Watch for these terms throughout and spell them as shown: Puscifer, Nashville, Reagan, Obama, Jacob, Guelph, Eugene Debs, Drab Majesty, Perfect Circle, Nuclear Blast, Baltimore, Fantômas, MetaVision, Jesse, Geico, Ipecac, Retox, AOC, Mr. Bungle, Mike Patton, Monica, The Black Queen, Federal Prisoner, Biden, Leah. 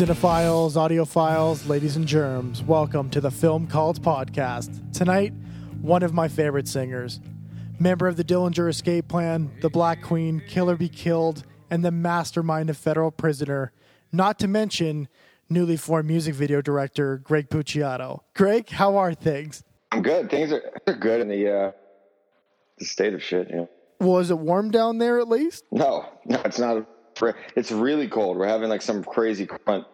Cinephiles, audiophiles, ladies and germs, welcome to the Film Called Podcast. Tonight, one of my favorite singers, member of the Dillinger Escape Plan, The Black Queen, Killer Be Killed, and the mastermind of Federal Prisoner, not to mention newly formed music video director Greg Puciato. Greg, how are things? I'm good. Things are good in the state of shit, you know. Was it warm down there at least? No, it's not. It's really cold. We're having like some crazy crunch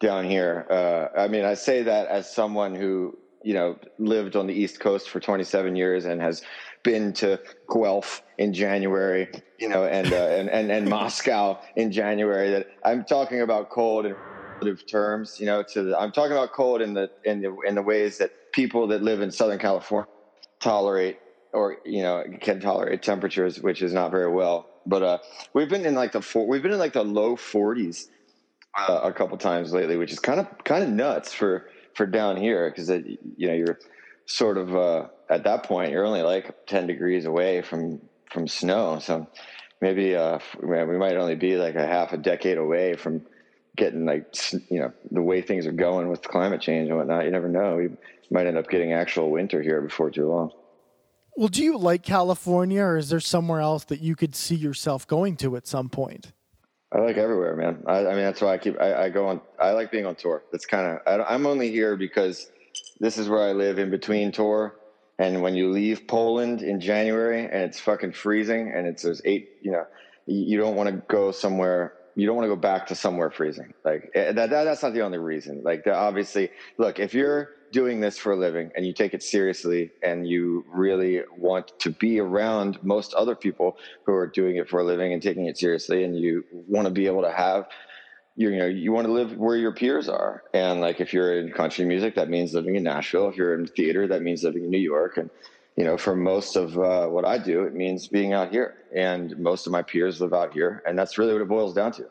down here. I mean, I say that as someone who, you know, lived on the East Coast for 27 years and has been to Guelph in January, you know, and Moscow in January. That I'm talking about cold in relative terms, you know. I'm talking about cold in the ways that people that live in Southern California tolerate, or you know, can tolerate temperatures, which is not very well. But we've been in like the low 40s a couple times lately, which is kind of nuts for down here, because you know, you're sort of at that point you're only like 10 degrees away from snow. So maybe we might only be like a half a decade away from getting, like, you know, the way things are going with climate change and whatnot. You never know. We might end up getting actual winter here before too long. Well, do you like California, or is there somewhere else that you could see yourself going to at some point? I like everywhere, man. I mean, that's why I like being on tour. That's kind of, I'm only here because this is where I live in between tour. And when you leave Poland in January and it's fucking freezing and there's 8, you know, you don't want to go somewhere. You don't want to go back to somewhere freezing. Like that's not the only reason. Like, obviously, look, if you're doing this for a living and you take it seriously and you really want to be around most other people who are doing it for a living and taking it seriously, and you want to be able to have, you know, you want to live where your peers are. And like, if you're in country music, that means living in Nashville. If you're in theater, that means living in New York. And, you know, for most of what I do, it means being out here, and most of my peers live out here. And that's really what it boils down to.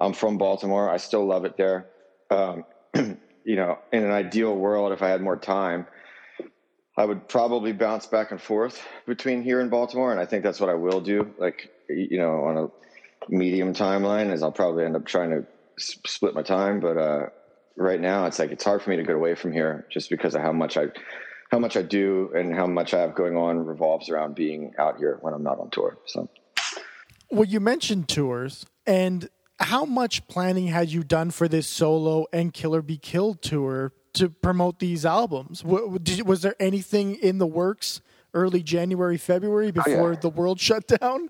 I'm from Baltimore. I still love it there. You know, in an ideal world, if I had more time, I would probably bounce back and forth between here and Baltimore. And I think that's what I will do. Like, you know, on a medium timeline is I'll probably end up trying to split my time, but right now it's like it's hard for me to get away from here just because of how much I do and how much I have going on revolves around being out here when I'm not on tour. So, well, you mentioned tours, and how much planning had you done for this solo and Killer Be Killed tour to promote these albums? Was there anything in the works early January, February before the world shut down?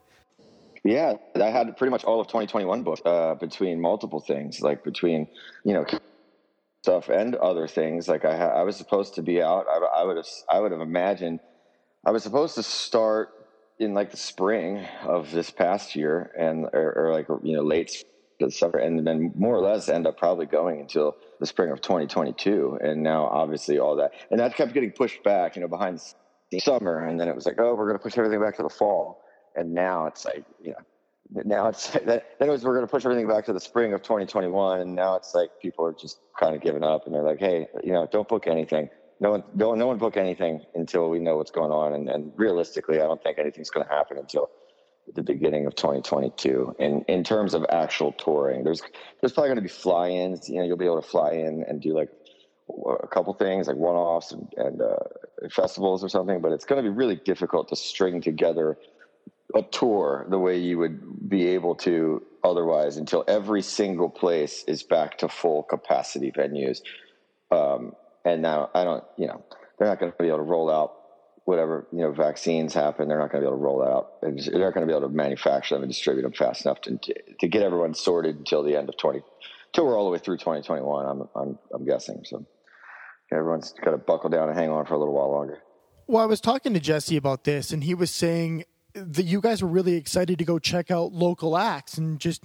Yeah, I had pretty much all of 2021 booked between multiple things, like between, you know, stuff and other things. Like I was supposed to be out. I would have imagined I was supposed to start in like the spring of this past year, and or like, you know, late summer, and then more or less end up probably going until the spring of 2022. And now obviously all that, and that kept getting pushed back, you know, behind the summer. And then it was like, oh, we're going to push everything back to the fall. And now it's like, you know, now it's like that. Then it was, we're going to push everything back to the spring of 2021. And now it's like people are just kind of giving up, and they're like, hey, you know, don't book anything. No one book anything until we know what's going on. And realistically, I don't think anything's going to happen until the beginning of 2022. And in terms of actual touring, there's probably going to be fly-ins. You know, you'll be able to fly in and do like a couple things, like one-offs and festivals or something. But it's going to be really difficult to string together a tour the way you would be able to otherwise until every single place is back to full capacity venues. And now I don't, you know, they're not going to be able to roll out whatever, you know, vaccines happen. They're not going to be able to roll out. They're not going to be able to manufacture them and distribute them fast enough to get everyone sorted until the end of till we're all the way through 2021. I'm guessing. So everyone's got to buckle down and hang on for a little while longer. Well, I was talking to Jesse about this, and he was saying that you guys were really excited to go check out local acts and just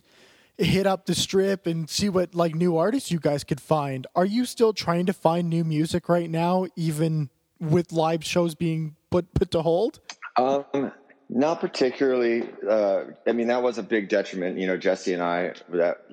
hit up the strip and see what, like, new artists you guys could find. Are you still trying to find new music right now, even with live shows being put to hold? Not particularly. I mean, that was a big detriment. You know, Jesse and I, that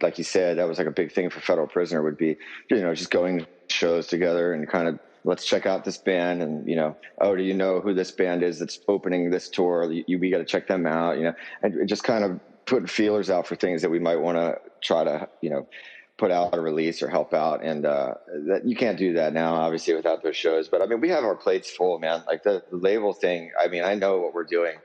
like you said, that was like a big thing for Federal Prisoner, would be, you know, just going to shows together and kind of, let's check out this band, and, you know, oh, do you know who this band is that's opening this tour? We got to check them out, you know, and just kind of putting feelers out for things that we might want to try to, you know, put out a release or help out. And that you can't do that now, obviously, without those shows. But I mean, we have our plates full, man. Like the label thing, I mean, I know what we're doing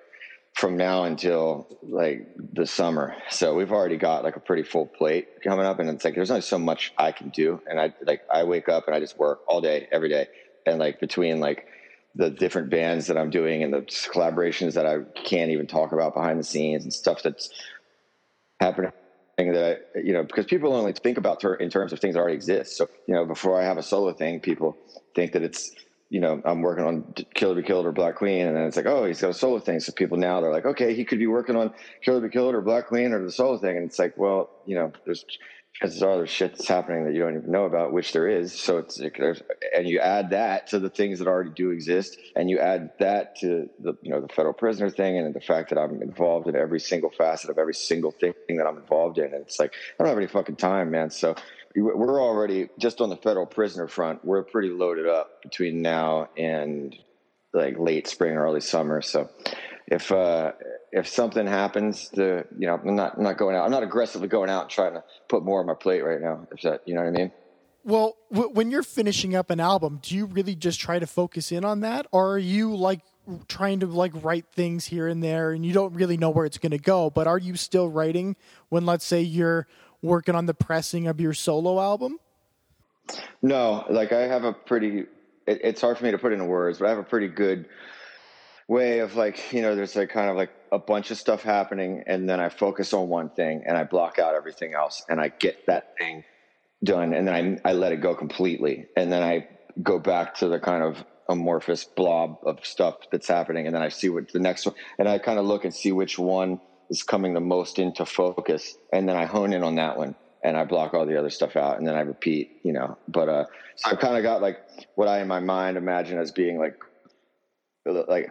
from now until like the summer. So we've already got like a pretty full plate coming up, and it's like, there's only so much I can do. And I wake up and I just work all day, every day. And like between like the different bands that I'm doing and the collaborations that I can't even talk about behind the scenes and stuff that's happening that I, you know, because people only think about in terms of things that already exist. So, you know, before I have a solo thing, people think that it's, you know, I'm working on Killer Be Killed or Black Queen, and then it's like, oh, he's got a solo thing. So people now, they're like, okay, he could be working on Killer Be Killed or Black Queen or the solo thing. And it's like, well, you know, there's other shit that's happening that you don't even know about, which there is. So and you add that to the things that already do exist, and you add that to the, you know, the Federal Prisoner thing, and the fact that I'm involved in every single facet of every single thing that I'm involved in. And it's like, I don't have any fucking time, man. So we're already, just on the Federal Prisoner front, we're pretty loaded up between now and like late spring or early summer. So if something happens to, you know, I'm not going out. I'm not aggressively going out and trying to put more on my plate right now. If that, you know what I mean? Well, when you're finishing up an album, do you really just try to focus in on that? Or are you like trying to like write things here and there, and you don't really know where it's going to go, but are you still writing when, let's say, you're working on the pressing of your solo album? No, like I have a pretty, it's hard for me to put into words, but I have a pretty good way of like, you know, there's like kind of like a bunch of stuff happening, and then I focus on one thing and I block out everything else and I get that thing done, and then I let it go completely, and then I go back to the kind of amorphous blob of stuff that's happening, and then I see what the next one, and I kind of look and see which one is coming the most into focus, and then I hone in on that one and I block all the other stuff out, and then I repeat, you know. But so I've kind of got like what I in my mind imagine as being like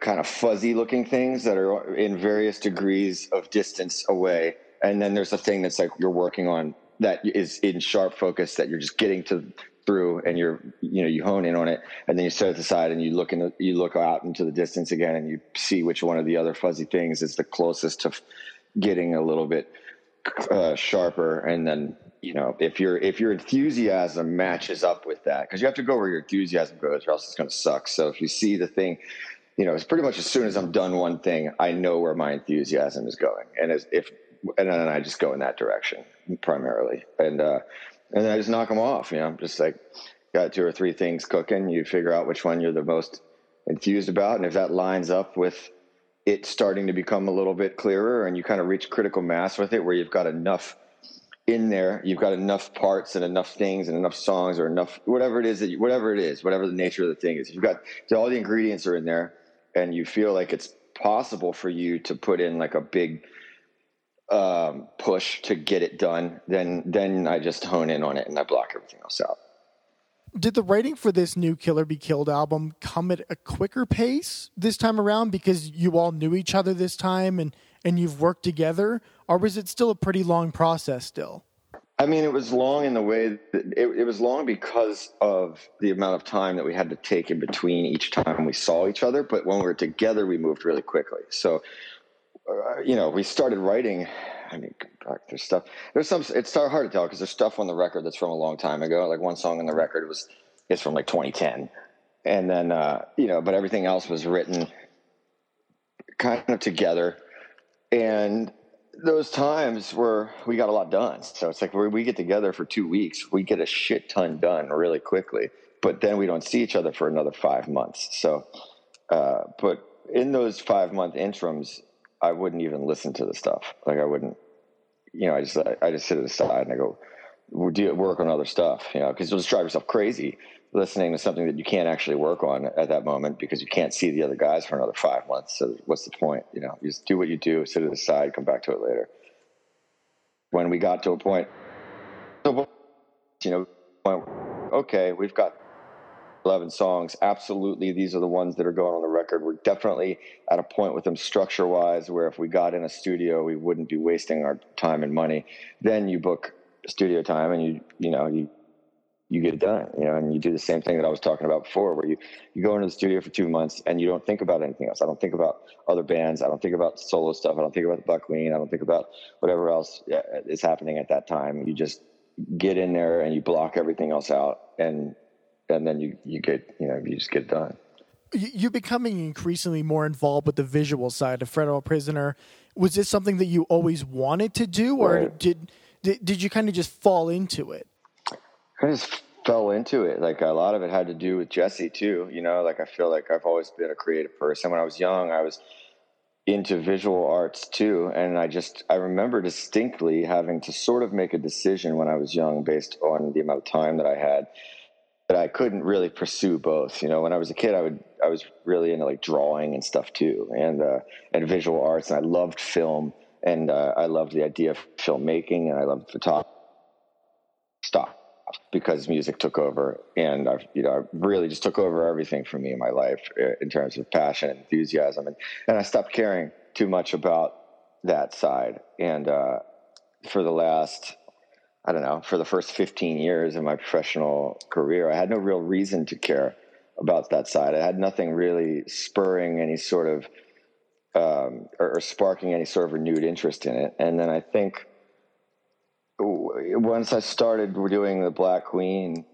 kind of fuzzy looking things that are in various degrees of distance away, and then there's a thing that's like you're working on that is in sharp focus that you're just getting to through, and you're, you know, you hone in on it, and then you set it aside and you look out into the distance again, and you see which one of the other fuzzy things is the closest to getting a little bit sharper. And then, you know, if your enthusiasm matches up with that, because you have to go where your enthusiasm goes, or else it's going to suck. So if you see the thing, you know, it's pretty much as soon as I'm done one thing, I know where my enthusiasm is going, and then I just go in that direction primarily, and then I just knock them off. You know, I'm just like, got two or three things cooking. You figure out which one you're the most enthused about, and if that lines up with it starting to become a little bit clearer, and you kind of reach critical mass with it, where you've got enough in there, you've got enough parts and enough things and enough songs, or enough whatever the nature of the thing is, you've got, so all the ingredients are in there, and you feel like it's possible for you to put in like a big push to get it done, then I just hone in on it and I block everything else out. Did the writing for this new Killer Be Killed album come at a quicker pace this time around because you all knew each other this time and you've worked together, or was it still a pretty long process still? I mean, it was long in the way that it was long because of the amount of time that we had to take in between each time we saw each other. But when we were together, we moved really quickly. So, you know, we started writing. I mean, there's stuff. There's some. It's hard to tell because there's stuff on the record that's from a long time ago. Like one song on the record is from like 2010, and then you know, but everything else was written kind of together. And those times where we got a lot done. So it's like we get together for 2 weeks, we get a shit ton done really quickly, but then we don't see each other for another 5 months. So, but in those 5 month interims, I wouldn't even listen to the stuff. Like I wouldn't, you know, I just sit it aside and I go, we'll work on other stuff, you know, cause you'll just drive yourself crazy listening to something that you can't actually work on at that moment because you can't see the other guys for another 5 months. So what's the point? You know, you just do what you do, sit it aside, come back to it later. When we got to a point, you know, okay, we've got 11 songs. Absolutely. These are the ones that are going on the record. We're definitely at a point with them structure wise, where if we got in a studio, we wouldn't be wasting our time and money. Then you book studio time and you know, you you get it done, you know, and you do the same thing that I was talking about before, where you go into the studio for 2 months and you don't think about anything else. I don't think about other bands. I don't think about solo stuff. I don't think about the Black Queen. I don't think about whatever else is happening at that time. You just get in there and you block everything else out, and then you get, you know, you just get it done. You're becoming increasingly more involved with the visual side of Federal Prisoner. Was this something that you always wanted to do, or right. did you kind of just fall into it? I just fell into it. Like, a lot of it had to do with Jesse too. You know, like, I feel like I've always been a creative person. When I was young, I was into visual arts too. And I remember distinctly having to sort of make a decision when I was young based on the amount of time that I had, that I couldn't really pursue both. You know, when I was a kid, I was really into like drawing and stuff too, and visual arts, and I loved film, and I loved the idea of filmmaking, and I loved photography. Stop, because music took over, and I really just took over everything for me in my life in terms of passion and enthusiasm, and I stopped caring too much about that side, and for the first 15 years of my professional career, I had no real reason to care about that side. I had nothing really spurring any sort of, or sparking any sort of renewed interest in it. And then I think once I started doing the Black Queen,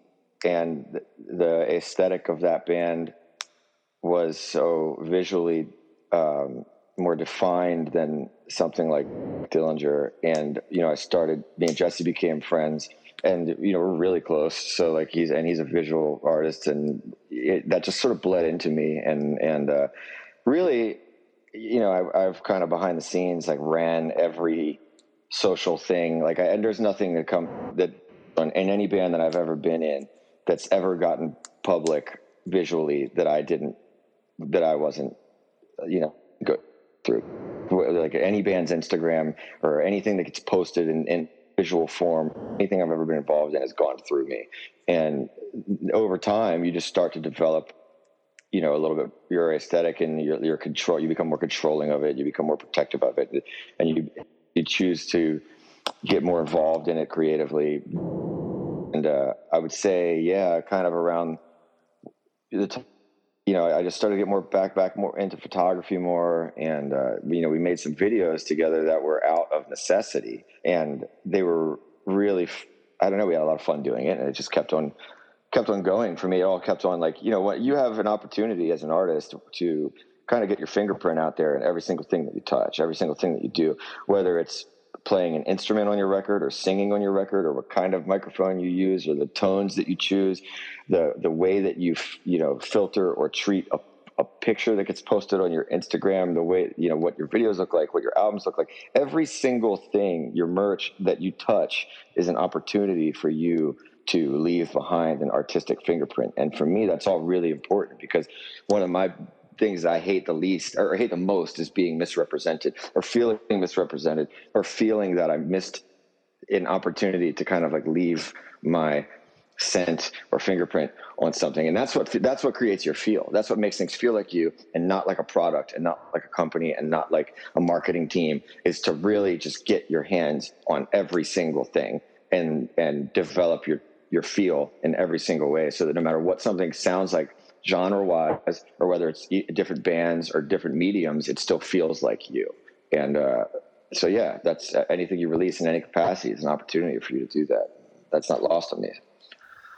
and the aesthetic of that band was so visually more defined than something like Dillinger. And, you know, me and Jesse became friends, and, you know, we're really close. So like, he's a visual artist, and that just sort of bled into me. And really, you know, I've kind of behind the scenes, like, ran every social thing. Like, and there's nothing that in any band that I've ever been in that's ever gotten public visually that I wasn't, you know, good through. Like, any band's Instagram or anything that gets posted in visual form, anything I've ever been involved in has gone through me. And over time, you just start to develop, you know, a little bit your aesthetic and your control. You become more controlling of it. You become more protective of it, and you choose to get more involved in it creatively. And I would say, yeah, kind of around the time, you know, I just started to get more back more into photography more. And, you know, we made some videos together that were out of necessity, and they were really, I don't know, we had a lot of fun doing it, and it just kept on going for me. It all kept on, like, you know what, you have an opportunity as an artist to kind of get your fingerprint out there in every single thing that you touch, every single thing that you do, whether it's playing an instrument on your record, or singing on your record, or what kind of microphone you use, or the tones that you choose, the way that you, you know, filter or treat a picture that gets posted on your Instagram, the way, you know, what your videos look like, what your albums look like, every single thing, your merch that you touch is an opportunity for you to leave behind an artistic fingerprint. And for me, that's all really important, because one of my things I hate the least, or hate the most, is being misrepresented, or feeling misrepresented, or feeling that I missed an opportunity to kind of like leave my scent or fingerprint on something. And that's what creates your feel. That's what makes things feel like you, and not like a product, and not like a company, and not like a marketing team, is to really just get your hands on every single thing and develop your feel in every single way, so that no matter what something sounds like genre-wise, or whether it's different bands or different mediums, it still feels like you. And so, yeah, that's anything you release in any capacity is an opportunity for you to do that. That's not lost on me.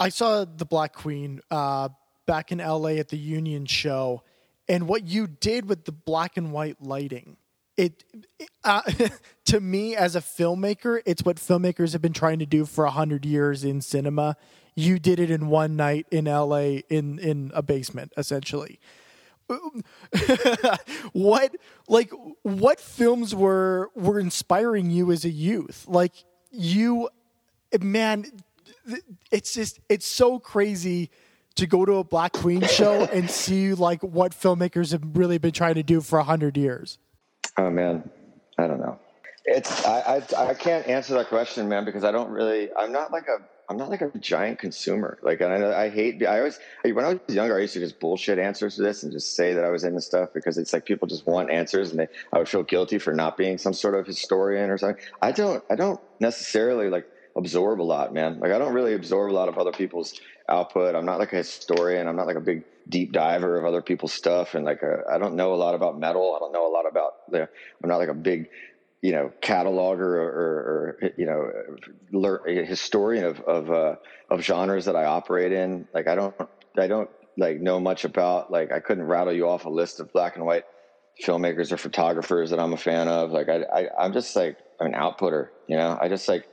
I saw the Black Queen back in LA at the Union show, and what you did with the black and white lighting, it to me as a filmmaker, it's what filmmakers have been trying to do for 100 years in cinema. You did it in one night in LA in a basement, essentially. What films were inspiring you as a youth? Like, you, man, it's just, it's so crazy to go to a Black Queen show and see like what filmmakers have really been trying to do for 100 years. Oh man, I don't know. I can't answer that question, man, because I'm not like a giant consumer. Like, and when I was younger, I used to just bullshit answers to this and just say that I was into stuff, because it's like people just want answers, and I would feel guilty for not being some sort of historian or something. I don't necessarily like absorb a lot, man. Like, I don't really absorb a lot of other people's output. I'm not like a historian. I'm not like a big deep diver of other people's stuff. And like, I don't know a lot about metal. I don't know a lot about I'm not like a big, you know, cataloger or you know, historian of genres that I operate in. Like, I don't like know much about, like, I couldn't rattle you off a list of black and white filmmakers or photographers that I'm a fan of. Like, I'm just like an outputter, you know. I just like,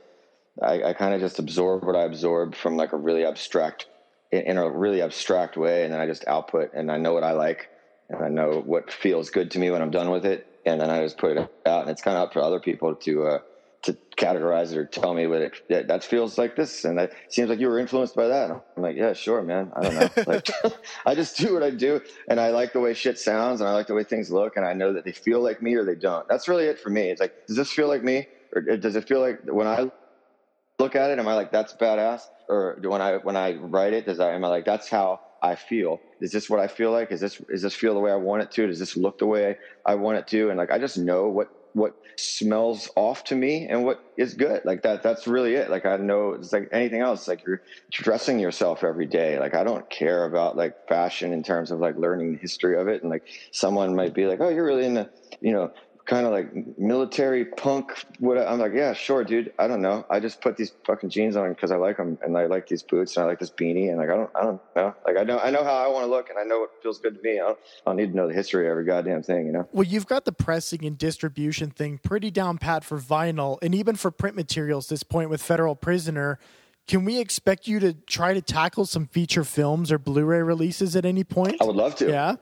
I kind of just absorb what I absorb from like a really abstract, in a really abstract way. And then I just output, and I know what I like, and I know what feels good to me when I'm done with it. And then I just put it out, and it's kind of up to other people to categorize it or tell me what it, yeah, that feels like this. And that seems like you were influenced by that. And I'm like, yeah, sure, man. I don't know. Like, I just do what I do. And I like the way shit sounds, and I like the way things look. And I know that they feel like me or they don't. That's really it for me. It's like, does this feel like me? Or does it feel like when I look at it, am I like, that's badass? Or when I write it, am I like, that's how I feel? Is this what I feel like? Is this feel the way I want it to? Does this look the way I want it to? And like, I just know what smells off to me and what is good. Like that's really it. Like, I know it's like anything else. Like, you're dressing yourself every day. Like, I don't care about like fashion in terms of like learning the history of it. And like, someone might be like, oh, you're really into, you know, kind of like military punk. What? I'm like, yeah, sure, dude. I don't know. I just put these fucking jeans on because I like them, and I like these boots, and I like this beanie, and like, I don't know. Like, I know how I want to look, and I know what feels good to me. I don't need to know the history of every goddamn thing, you know? Well, you've got the pressing and distribution thing pretty down pat for vinyl, and even for print materials this point with Federal Prisoner. Can we expect you to try to tackle some feature films or Blu-ray releases at any point? I would love to. Yeah?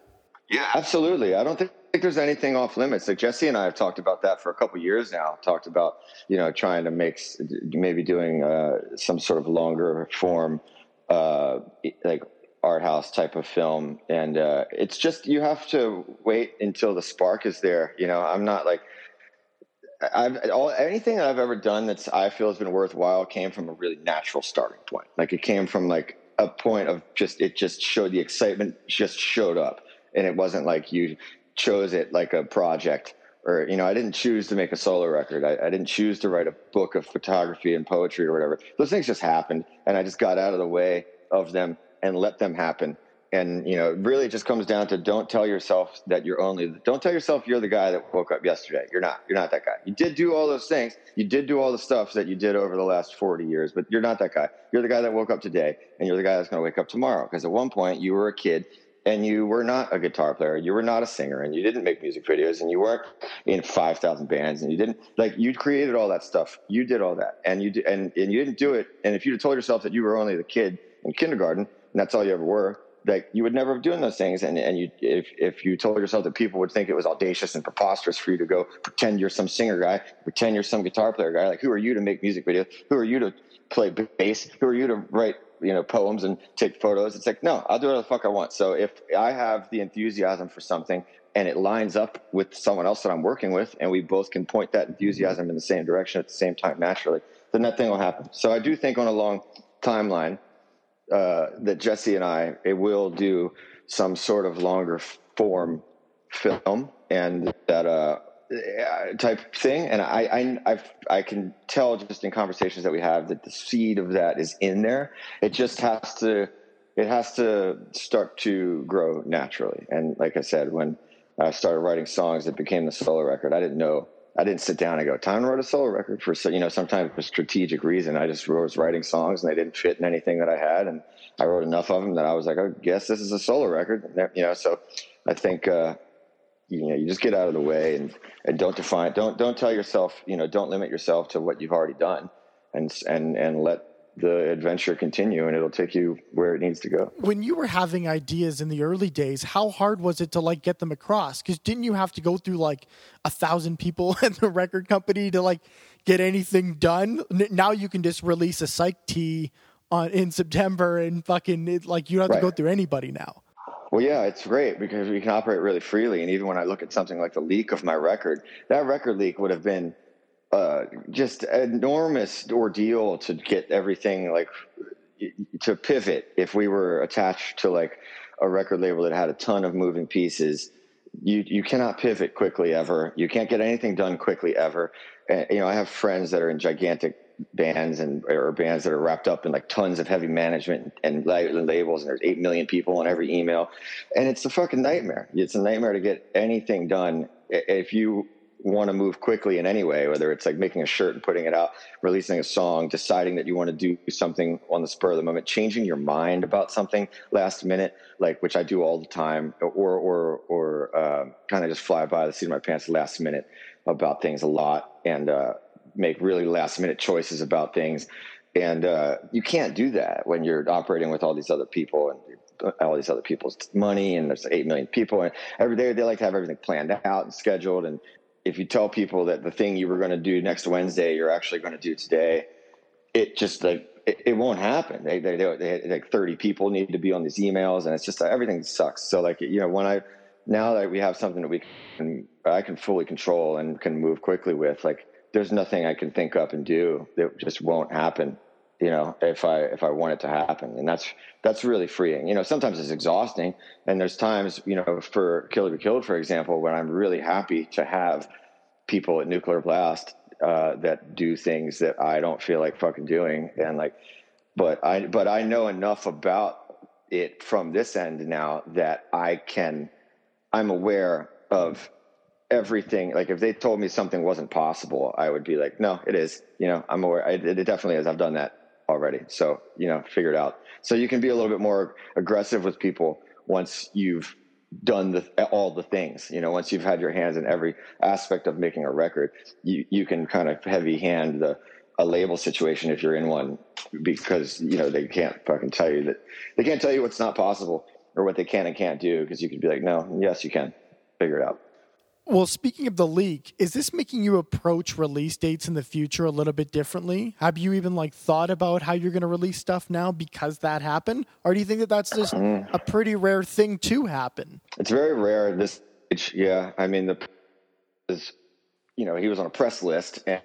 Yeah, absolutely. I don't think there's anything off limits. Like, Jesse and I have talked about that for a couple of years now. Talked about, you know, trying to make, maybe doing some sort of longer form, like art house type of film. And it's just, you have to wait until the spark is there. You know, I'm not like, anything that I've ever done that's, I feel, has been worthwhile came from a really natural starting point. Like, it came from like a point of just, it just showed, the excitement just showed up, and it wasn't like you chose it like a project, or, you know, I didn't choose to make a solo record. I didn't choose to write a book of photography and poetry or whatever. Those things just happened, and I just got out of the way of them and let them happen. And, you know, really it just comes down to, don't tell yourself you're the guy that woke up yesterday. You're not that guy. You did do all those things. You did do all the stuff that you did over the last 40 years, but you're not that guy. You're the guy that woke up today, and you're the guy that's going to wake up tomorrow. Because at one point you were a kid, and you were not a guitar player, you were not a singer, and you didn't make music videos, and you weren't in 5,000 bands, and you didn't, like, you created all that stuff. You did all that, and you you didn't do it. And if you'd have told yourself that you were only the kid in kindergarten, and that's all you ever were, like, you would never have done those things. And you, if you told yourself that people would think it was audacious and preposterous for you to go pretend you're some singer guy, pretend you're some guitar player guy, like, who are you to make music videos? Who are you to play bass? Who are you to write, you know, poems and take photos? It's like, no, I'll do whatever the fuck I want. So if I have the enthusiasm for something and it lines up with someone else that I'm working with, and we both can point that enthusiasm in the same direction at the same time naturally, then that thing will happen. So I do think on a long timeline that Jesse and I will do some sort of longer form film, and that type thing. And I can tell just in conversations that we have that the seed of that is in there. It just has to start to grow naturally. And like I said, when I started writing songs, it became the solo record. I didn't sit down and go, time to write a solo record for, you know, sometimes for strategic reason. I just was writing songs, and they didn't fit in anything that I had. And I wrote enough of them that I was like, I guess this is a solo record, you know? So I think, you know, you just get out of the way, and don't tell yourself, you know, don't limit yourself to what you've already done, and let the adventure continue, and it'll take you where it needs to go. When you were having ideas in the early days, how hard was it to like get them across? Because didn't you have to go through like 1,000 people at the record company to like get anything done? Now you can just release a Psych Tea in September, and fucking you don't have to go through anybody now. Well, yeah, it's great because we can operate really freely. And even when I look at something like the leak of my record, that record leak would have been just an enormous ordeal to get everything, like, to pivot. If we were attached to like a record label that had a ton of moving pieces, you cannot pivot quickly ever. You can't get anything done quickly ever. And, you know, I have friends that are in gigantic bands and or bands that are wrapped up in like tons of heavy management and labels, and there's 8 million people on every email, and it's a fucking nightmare. It's a nightmare to get anything done if you want to move quickly in any way, whether it's like making a shirt and putting it out, releasing a song, deciding that you want to do something on the spur of the moment, changing your mind about something last minute, like, which I do all the time, or kind of just fly by the seat of my pants last minute about things a lot, and make really last minute choices about things. And you can't do that when you're operating with all these other people and all these other people's money, and there's 8 million people, and every day they like to have everything planned out and scheduled. And if you tell people that the thing you were going to do next Wednesday, you're actually going to do today, it just like, it won't happen. They like 30 people need to be on these emails, and it's just like, everything sucks. So like, you know, now that we have something that I can fully control and can move quickly with, like, there's nothing I can think up and do that just won't happen, you know, if I want it to happen. And that's really freeing. You know, sometimes it's exhausting, and there's times, you know, for Killer Be Killed, for example, when I'm really happy to have people at Nuclear Blast that do things that I don't feel like fucking doing. And like, but I know enough about it from this end now that I'm aware of everything. Like, if they told me something wasn't possible, I would be like, no, it is, you know, I'm aware. It definitely is. I've done that already. So, you know, figure it out. So you can be a little bit more aggressive with people once you've done all the things, you know, once you've had your hands in every aspect of making a record, you can kind of heavy hand a label situation if you're in one, because, you know, they can't fucking tell you what's not possible or what they can and can't do. 'Cause you could be like, no, yes, you can figure it out. Well, speaking of the leak, is this making you approach release dates in the future a little bit differently? Have you even like thought about how you're going to release stuff now because that happened? Or do you think that that's just a pretty rare thing to happen? It's very rare at this stage, yeah. I mean, he was on a press list, and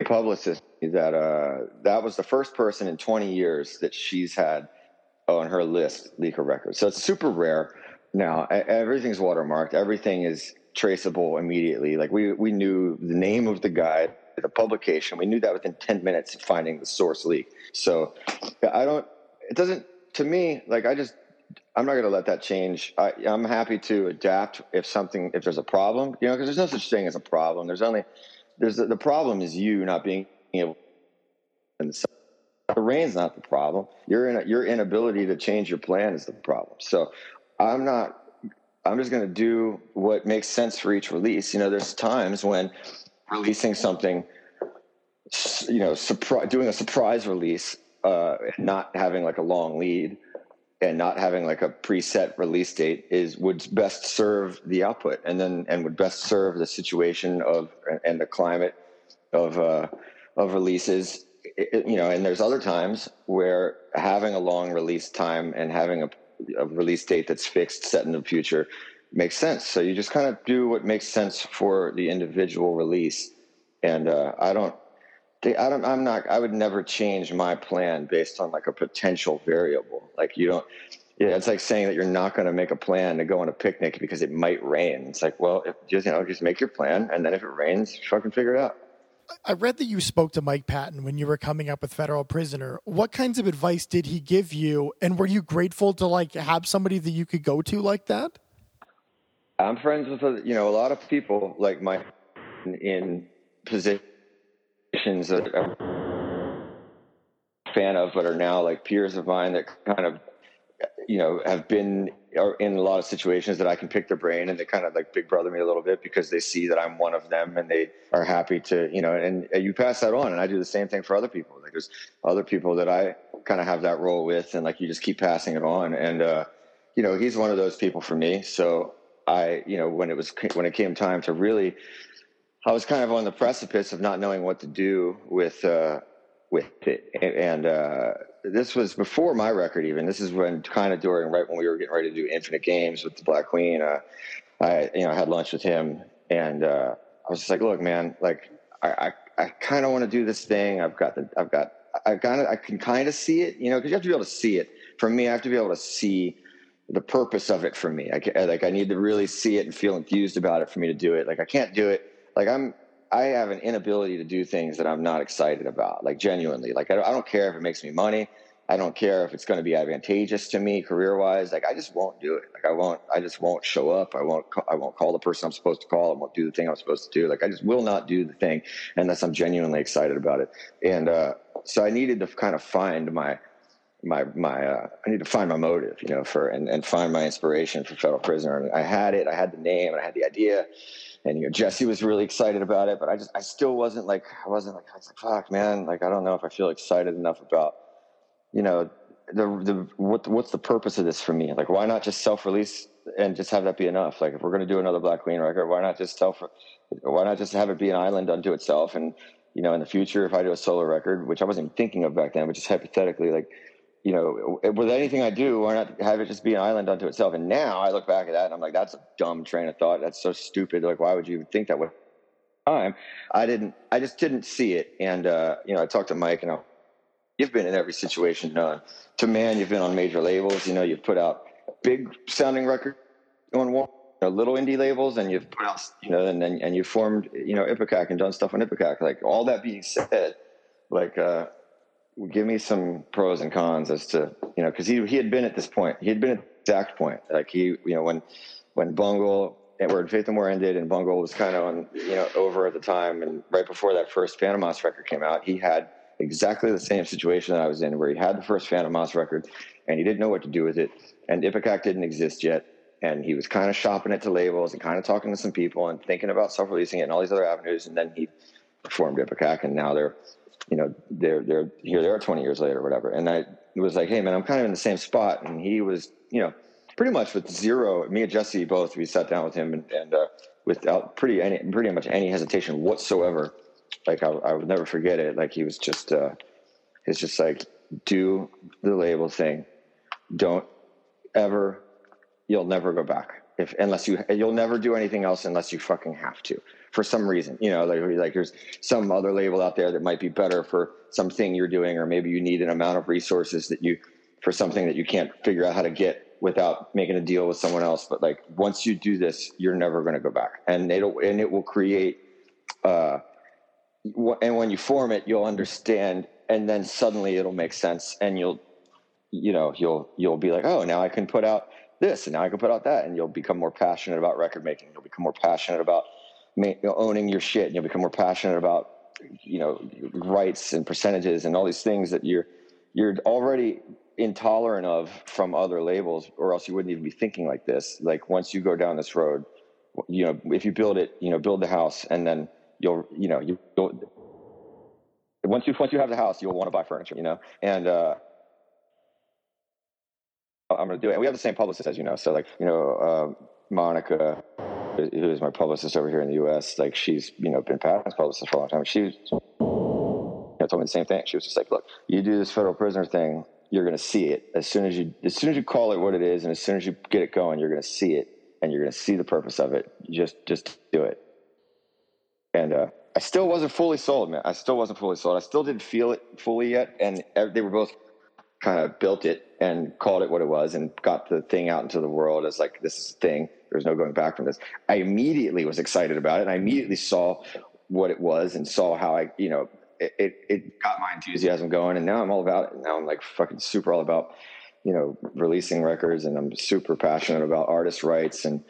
a publicist that was the first person in 20 years that she's had on her list leak her record. So it's super rare now. Everything's watermarked. Everything is traceable immediately. Like, we knew the name of the guy, the publication, we knew that within 10 minutes of finding the source leak. So I'm not going to let that change. I'm happy to adapt if there's a problem, you know, because there's no such thing as a problem. The problem is you not being able, and so the rain's not the problem. Your inability to change your plan is the problem. So I'm just going to do what makes sense for each release. You know, there's times when releasing something, you know, doing a surprise release, not having like a long lead and not having like a preset release date would best serve the output, and would best serve the situation and the climate of releases, you know. And there's other times where having a long release time and having a release date that's fixed, set in the future, makes sense. So you just kind of do what makes sense for the individual release. And I would never change my plan based on like a potential variable. Like, you don't, yeah, it's like saying that you're not going to make a plan to go on a picnic because it might rain. It's like, well, just make your plan, and then if it rains, fucking figure it out. I read that you spoke to Mike Patton when you were coming up with Federal Prisoner. What kinds of advice did he give you? And were you grateful to like have somebody that you could go to like that? I'm friends with, you know, a lot of people like Mike in positions that I'm a fan of, but are now like peers of mine that kind of, you know, have been in a lot of situations that I can pick their brain, and they kind of like big brother me a little bit because they see that I'm one of them, and they are happy to, you know, and you pass that on. And I do the same thing for other people. Like, there's other people that I kind of have that role with, and like, you just keep passing it on. And, you know, he's one of those people for me. So you know, when it came time to really, I was kind of on the precipice of not knowing what to do with it. And, this was before my record even. This is when kind of right when we were getting ready to do Infinite Games with the Black Queen. I had lunch with him, and I was just like, look, man, like I kind of want to do this thing. I can kind of see it, you know, because you have to be able to see it. For me, I have to be able to see the purpose of it for me. I need to really see it and feel enthused about it for me to do it. Like, I can't do it. Like, I'm, I have an inability to do things that I'm not excited about, like genuinely. Like I don't care if it makes me money. I don't care if it's going to be advantageous to me career-wise. Like I just won't do it. Like I just won't show up. I won't call the person I'm supposed to call. I won't do the thing I'm supposed to do. Like I just will not do the thing unless I'm genuinely excited about it. And so I needed to kind of find my motive, you know, for and find my inspiration for Federal Prisoner. And I had it. I had the name and I had the idea. And, you know, Jesse was really excited about it, but I still wasn't like, I was like, fuck, man. Like, I don't know if I feel excited enough about, you know, what's the purpose of this for me? Like, why not just self-release and just have that be enough? Like, if we're going to do another Black Queen record, why not just have it be an island unto itself? And, you know, in the future, if I do a solo record, which I wasn't even thinking of back then, but just hypothetically, like, you know, with anything I do, why not have it just be an island unto itself? And now I look back at that and I'm like, that's a dumb train of thought. That's so stupid. Like, why would you even think that way? I just didn't see it. And, you know, I talked to Mike and you've been in every situation known to man. You've been on major labels. You know, you've put out big sounding records on one, you know, little indie labels, and you've put out, you know, and you formed, you know, Ipecac and done stuff on Ipecac. Like, all that being said, like, give me some pros and cons as to, you know, because he had been at this point. He had been at the exact point. Like, he, you know, when Bungle, where Faith No More ended and Bungle was kind of on, you know, over at the time, and right before that first Fantômas record came out, he had exactly the same situation that I was in, where he had the first Fantômas record and he didn't know what to do with it. And Ipecac didn't exist yet. And he was kind of shopping it to labels and kind of talking to some people and thinking about self-releasing it and all these other avenues. And then he formed Ipecac, and now they're, you know, they're here, they are 20 years later or whatever. And I was like, hey man, I'm kind of in the same spot. And he was, you know, pretty much with zero, me and Jesse both, we sat down with him and without pretty much any hesitation whatsoever. Like I would never forget it. Like he was just, it's just like, do the label thing. Don't ever, you'll never go back. You'll never do anything else unless you fucking have to, for some reason, you know, like there's some other label out there that might be better for something you're doing, or maybe you need an amount of resources for something that you can't figure out how to get without making a deal with someone else. But like, once you do this, you're never going to go back, and it will create, and when you form it, you'll understand. And then suddenly it'll make sense, and you'll be like, oh, now I can put out this, and now I can put out that, and you'll become more passionate about record making. You'll become more passionate about owning your shit, and you'll become more passionate about, you know, rights and percentages and all these things that you're already intolerant of from other labels, or else you wouldn't even be thinking like this. Like, once you go down this road, you know, if you build it, you know, build the house, and then once you have the house, you'll want to buy furniture, you know, and I'm going to do it. And we have the same publicist, as you know. So, like, you know, Monica, who is my publicist over here in the U.S., like, she's, you know, been Patton's publicist for a long time. She was, you know, told me the same thing. She was just like, look, you do this Federal Prisoner thing, you're going to see it. As soon as you call it what it is, and as soon as you get it going, you're going to see it, and you're going to see the purpose of it. Just do it. And I still wasn't fully sold, man. I still wasn't fully sold. I still didn't feel it fully yet. And they were both kind of built it and called it what it was and got the thing out into the world as like, this is the thing. There's no going back from this. I immediately was excited about it, and I immediately saw what it was and saw how I, you know, it got my enthusiasm going, and now I'm all about it. Now I'm like fucking super all about, you know, releasing records, and I'm super passionate about artist rights and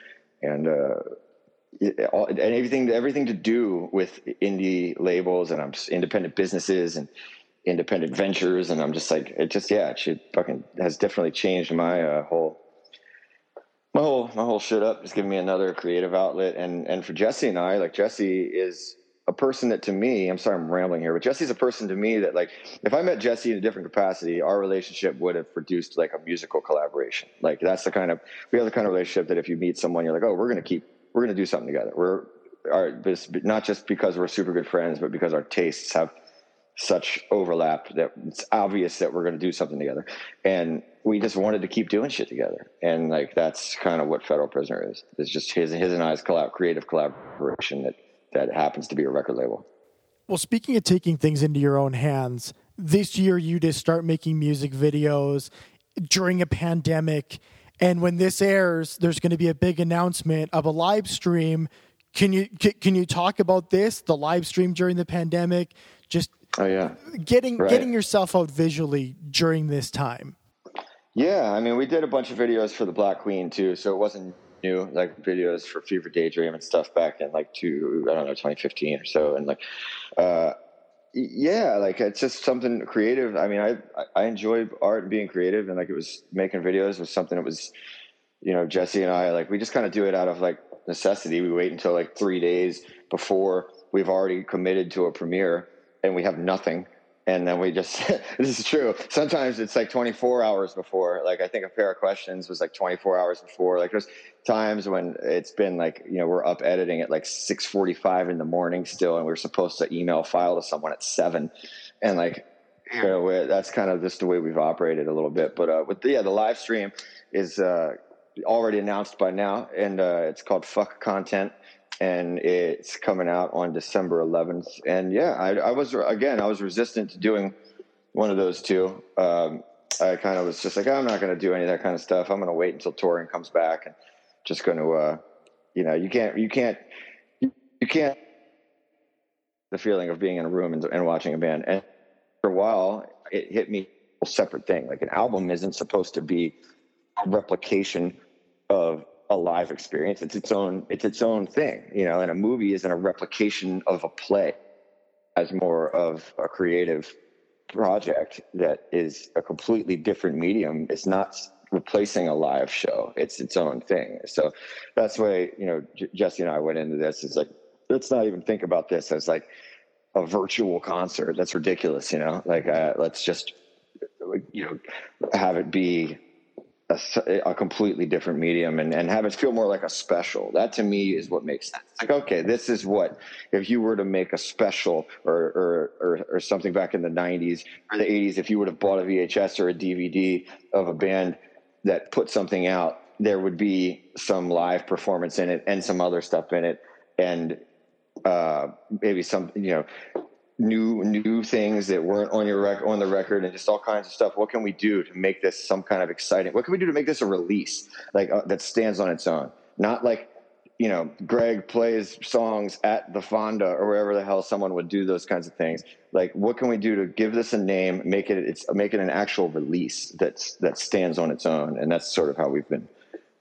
everything to do with indie labels, and I'm independent businesses and independent ventures. And I'm just like, it fucking has definitely changed my whole shit up. It's given me another creative outlet. And for Jesse and I, like, Jesse is a person that, to me, I'm sorry, I'm rambling here, but Jesse's a person to me that, like, if I met Jesse in a different capacity, our relationship would have produced like a musical collaboration. Like, that's we have the kind of relationship that if you meet someone, you're like, oh, we're going to do something together. Not just because we're super good friends, but because our tastes have such overlap that it's obvious that we're going to do something together. And we just wanted to keep doing shit together. And like, that's kind of what Federal Prisoner is. It's just his and I's creative collaboration that happens to be a record label. Well, speaking of taking things into your own hands, this year you just start making music videos during a pandemic. And when this airs, there's going to be a big announcement of a live stream Can you talk about this, the live stream during the pandemic, just getting yourself out visually during this time? Yeah, I mean, we did a bunch of videos for The Black Queen too, so it wasn't new, like videos for Fever Daydream and stuff back in like 2015 or so, and like it's just something creative. I mean, I enjoy art and being creative, and like it was making videos was something that was, you know, Jesse and I, like, we just kind of do it out of like necessity. We wait until like 3 days before we've already committed to a premiere and we have nothing, and then we just this is true, sometimes it's like 24 hours before. Like, I think A Pair of Questions was like 24 hours before. Like, there's times when it's been like, you know, we're up editing at like 6:45 in the morning still, and we're supposed to email file to someone at 7, and like, you know, that's kind of just the way we've operated a little bit. But the live stream is already announced by now, and it's called Fuck Content, and it's coming out on December 11th. And I was resistant to doing one of those two. I kind of was just like, I'm not going to do any of that kind of stuff. I'm going to wait until touring comes back, and just going to, you know, you can't the feeling of being in a room and watching a band. And for a while, it hit me a separate thing. Like, an album isn't supposed to be a replication of a live experience. It's its own thing, you know, and a movie isn't a replication of a play, as more of a creative project that is a completely different medium. It's not replacing a live show. It's its own thing. So that's why, you know, Jesse and I went into this. It's like, let's not even think about this as like a virtual concert. That's ridiculous, you know, like, let's just, you know, have it be a completely different medium, and have it feel more like a special. That to me is what makes sense. Like, okay, this is what, if you were to make a special or something back in the 90s or the 80s, if you would have bought a VHS or a DVD of a band that put something out, there would be some live performance in it and some other stuff in it, and maybe some, you know, new things that weren't on your on the record, and just all kinds of stuff. What can we do to make this some kind of exciting? What can we do to make this a release, like that stands on its own? Not like, you know, Greg plays songs at the Fonda or wherever the hell someone would do those kinds of things. Like, what can we do to give this a name, make it an actual release that stands on its own? And that's sort of how we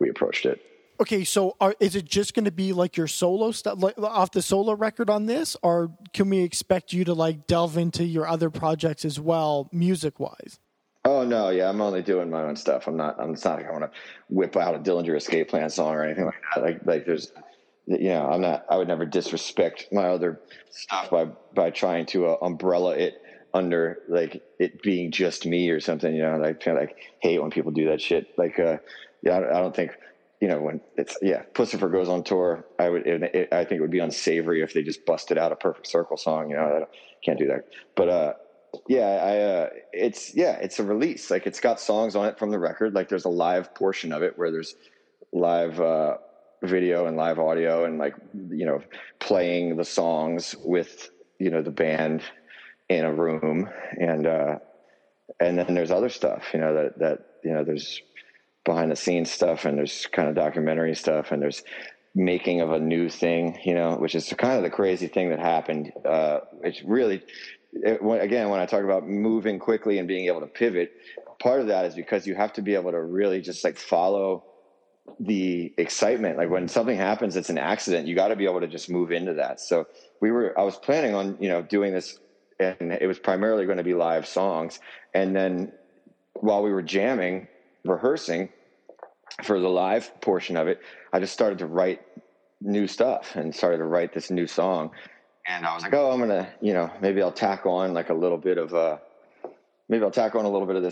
approached it. Okay, so is it just going to be like your solo stuff, like off the solo record on this, or can we expect you to like delve into your other projects as well, music-wise? Oh no, yeah, I'm only doing my own stuff. It's not like I want to whip out a Dillinger Escape Plan song or anything like that. Like there's, you know, I would never disrespect my other stuff by trying to umbrella it under like it being just me or something. You know, like, kind of like hate when people do that shit. Like, I don't think. You know, when it's, Puscifer goes on tour, I think it would be unsavory if they just busted out a Perfect Circle song. You know, I can't do that. But it's a release. Like, it's got songs on it from the record. Like, there's a live portion of it where there's live video and live audio, and like, you know, playing the songs with, you know, the band in a room, and then there's other stuff. You know, that you know, there's behind the scenes stuff, and there's kind of documentary stuff, and there's making of a new thing, you know, which is kind of the crazy thing that happened. When I talk about moving quickly and being able to pivot, part of that is because you have to be able to really just like follow the excitement. Like, when something happens, it's an accident. You got to be able to just move into that. So I was planning on, you know, doing this, and it was primarily going to be live songs. And then while we were jamming, rehearsing for the live portion of it, I just started to write new stuff and started to write this new song. And I was like, I'm gonna, you know, maybe I'll tack on like a little bit of this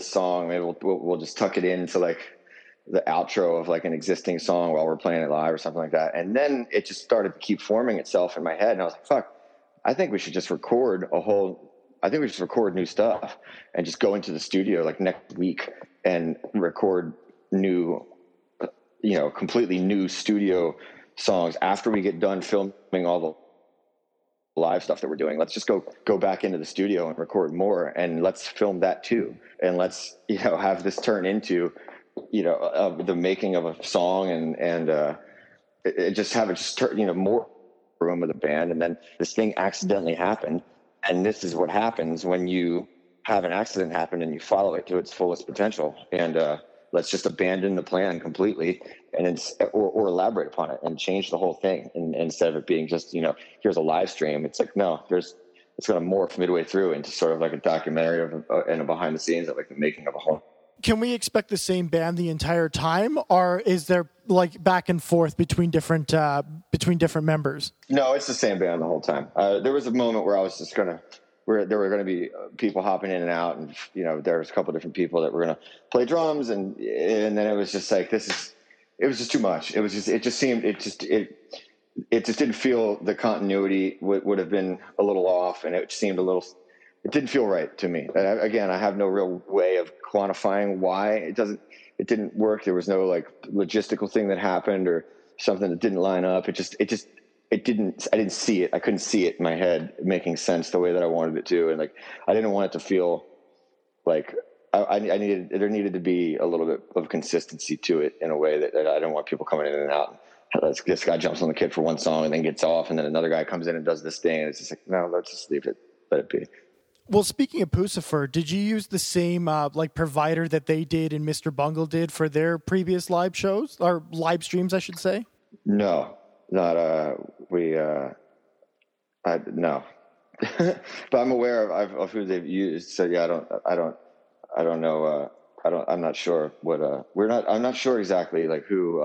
song. Maybe we'll just tuck it into like the outro of like an existing song while we're playing it live or something like that. And then it just started to keep forming itself in my head, and I was like, fuck, I think we should just record new stuff and just go into the studio like next week and record new, you know, completely new studio songs after we get done filming all the live stuff that we're doing. Let's just go back into the studio and record more, and let's film that too. And let's, you know, have this turn into, you know, the making of a song, and just have it just turn, you know, more room with a band, and then this thing accidentally happened. And this is what happens when you have an accident happen and you follow it to its fullest potential. And let's just abandon the plan completely and or elaborate upon it and change the whole thing. And instead of it being just, here's a live stream, it's like, no, it's going to morph midway through into sort of like a documentary and a behind the scenes of like the making of a whole. Can we expect the same band the entire time, or is there like back and forth between different members? No, it's the same band the whole time. There was a moment where I was just where there were going to be people hopping in and out, and there was a couple different people that were going to play drums, and then it was just like it was just too much. It was just it just didn't feel the continuity would have been a little off, and it seemed a little. It didn't feel right to me. And I have no real way of quantifying why it didn't work. There was no like logistical thing that happened or something that didn't line up. I didn't see it. I couldn't see it in my head making sense the way that I wanted it to. And like, I didn't want it to feel like there needed to be a little bit of consistency to it in a way that I don't want people coming in and out. This guy jumps on the kid for one song and then gets off. And then another guy comes in and does this thing. And it's just like, no, let's just leave it. Let it be. Well, speaking of Puscifer, did you use the same provider that they did and Mr. Bungle did for their previous live shows or live streams, I should say? No, not no. But I'm aware of who they've used. So yeah, I don't know. I'm not sure what I'm not sure exactly like who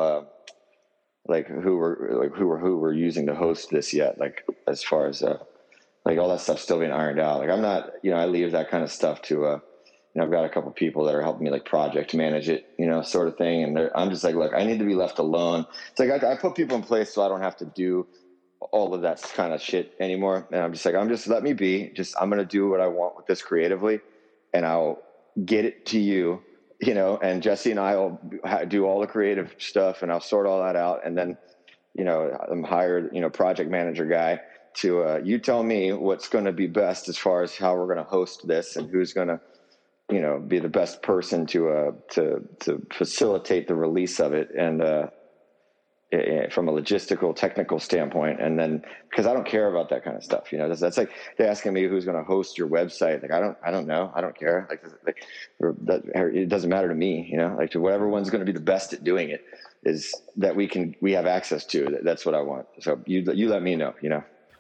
we're using to host this yet. Like as far as. Like all that stuff's still being ironed out. Like I'm not, I leave that kind of stuff to, I've got a couple people that are helping me like project manage it, sort of thing. And I'm just like, look, I need to be left alone. It's like I put people in place so I don't have to do all of that kind of shit anymore. And I'm just like, let me be. I'm gonna do what I want with this creatively, and I'll get it to you, And Jesse and I will do all the creative stuff, and I'll sort all that out. And then, I'm hired, project manager guy. To you tell me what's going to be best as far as how we're going to host this and who's going to, be the best person to facilitate the release of it and from a logistical, technical standpoint. And then because I don't care about that kind of stuff, that's like they're asking me who's going to host your website. Like I don't know, I don't care. It doesn't matter to me, Like to whatever one's going to be the best at doing it is that we have access to. That's what I want. So you let me know,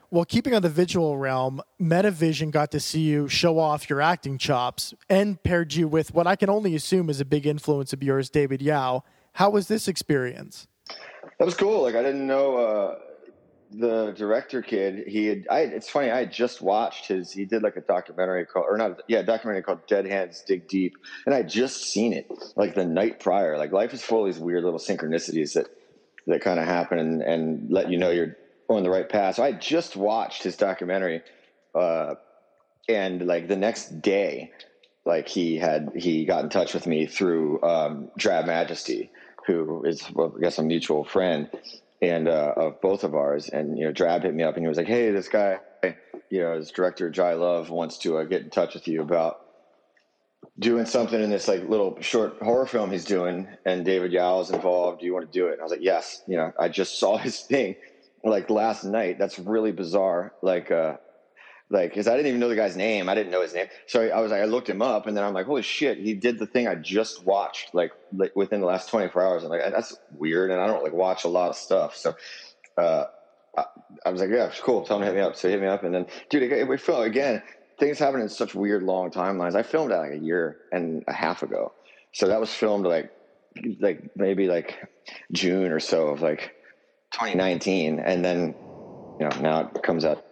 Well, keeping on the visual realm, MetaVision got to see you show off your acting chops and paired you with what I can only assume is a big influence of yours, David Yao. How was this experience? That was cool. Like I didn't know the director kid. It's funny. I had just watched he did like a documentary called Dead Hands Dig Deep, and I had just seen it like the night prior. Like life is full of these weird little synchronicities that kind of happen and let you know you're on the right path. So I just watched his documentary, and like the next day, like he got in touch with me through Drab Majesty, who is I guess a mutual friend and of both of ours. And Drab hit me up and he was like, "Hey, this guy, his director Jai Love wants to get in touch with you about doing something in this like little short horror film he's doing, and David Yao is involved. Do you want to do it?" And I was like, "Yes." I just saw his thing. Like last night. That's really bizarre. Cause I didn't even know the guy's name. I didn't know his name. So I was like, I looked him up, and then I'm like, holy shit, he did the thing I just watched, like within the last 24 hours. I'm like, that's weird. And I don't like watch a lot of stuff. So, I was like, yeah, it's cool. Tell him to hit me up. So he hit me up, and then we felt again, things happen in such weird long timelines. I filmed that like a year and a half ago. So that was filmed like maybe like June or so of 2019, and then now it comes out.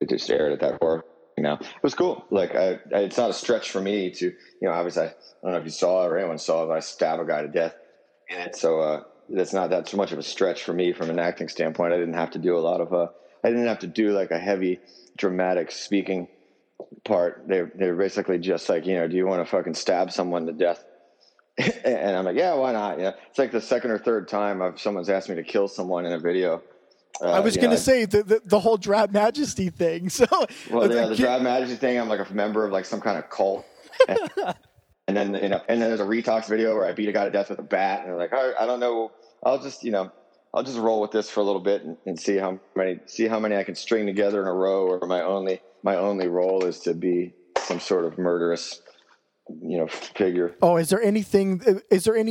It just aired at that horror. It was cool. Like it's not a stretch for me to obviously I don't know if you saw it or anyone saw it, but I stab a guy to death, and so that's not that too much of a stretch for me from an acting standpoint. I didn't have to do a lot of I didn't have to do like a heavy dramatic speaking part. They're basically just like do you want to fucking stab someone to death? And I'm like, yeah, why not? Yeah, it's like the second or third time someone's asked me to kill someone in a video. I was going to say the whole Drab Majesty thing. So, the Drab Majesty thing. I'm like a member of like some kind of cult. And then there's a Retox video where I beat a guy to death with a bat, and they're like, I don't know. I'll just I'll just roll with this for a little bit and see how many I can string together in a row, or my only role is to be some sort of murderous, figure. Oh, is there any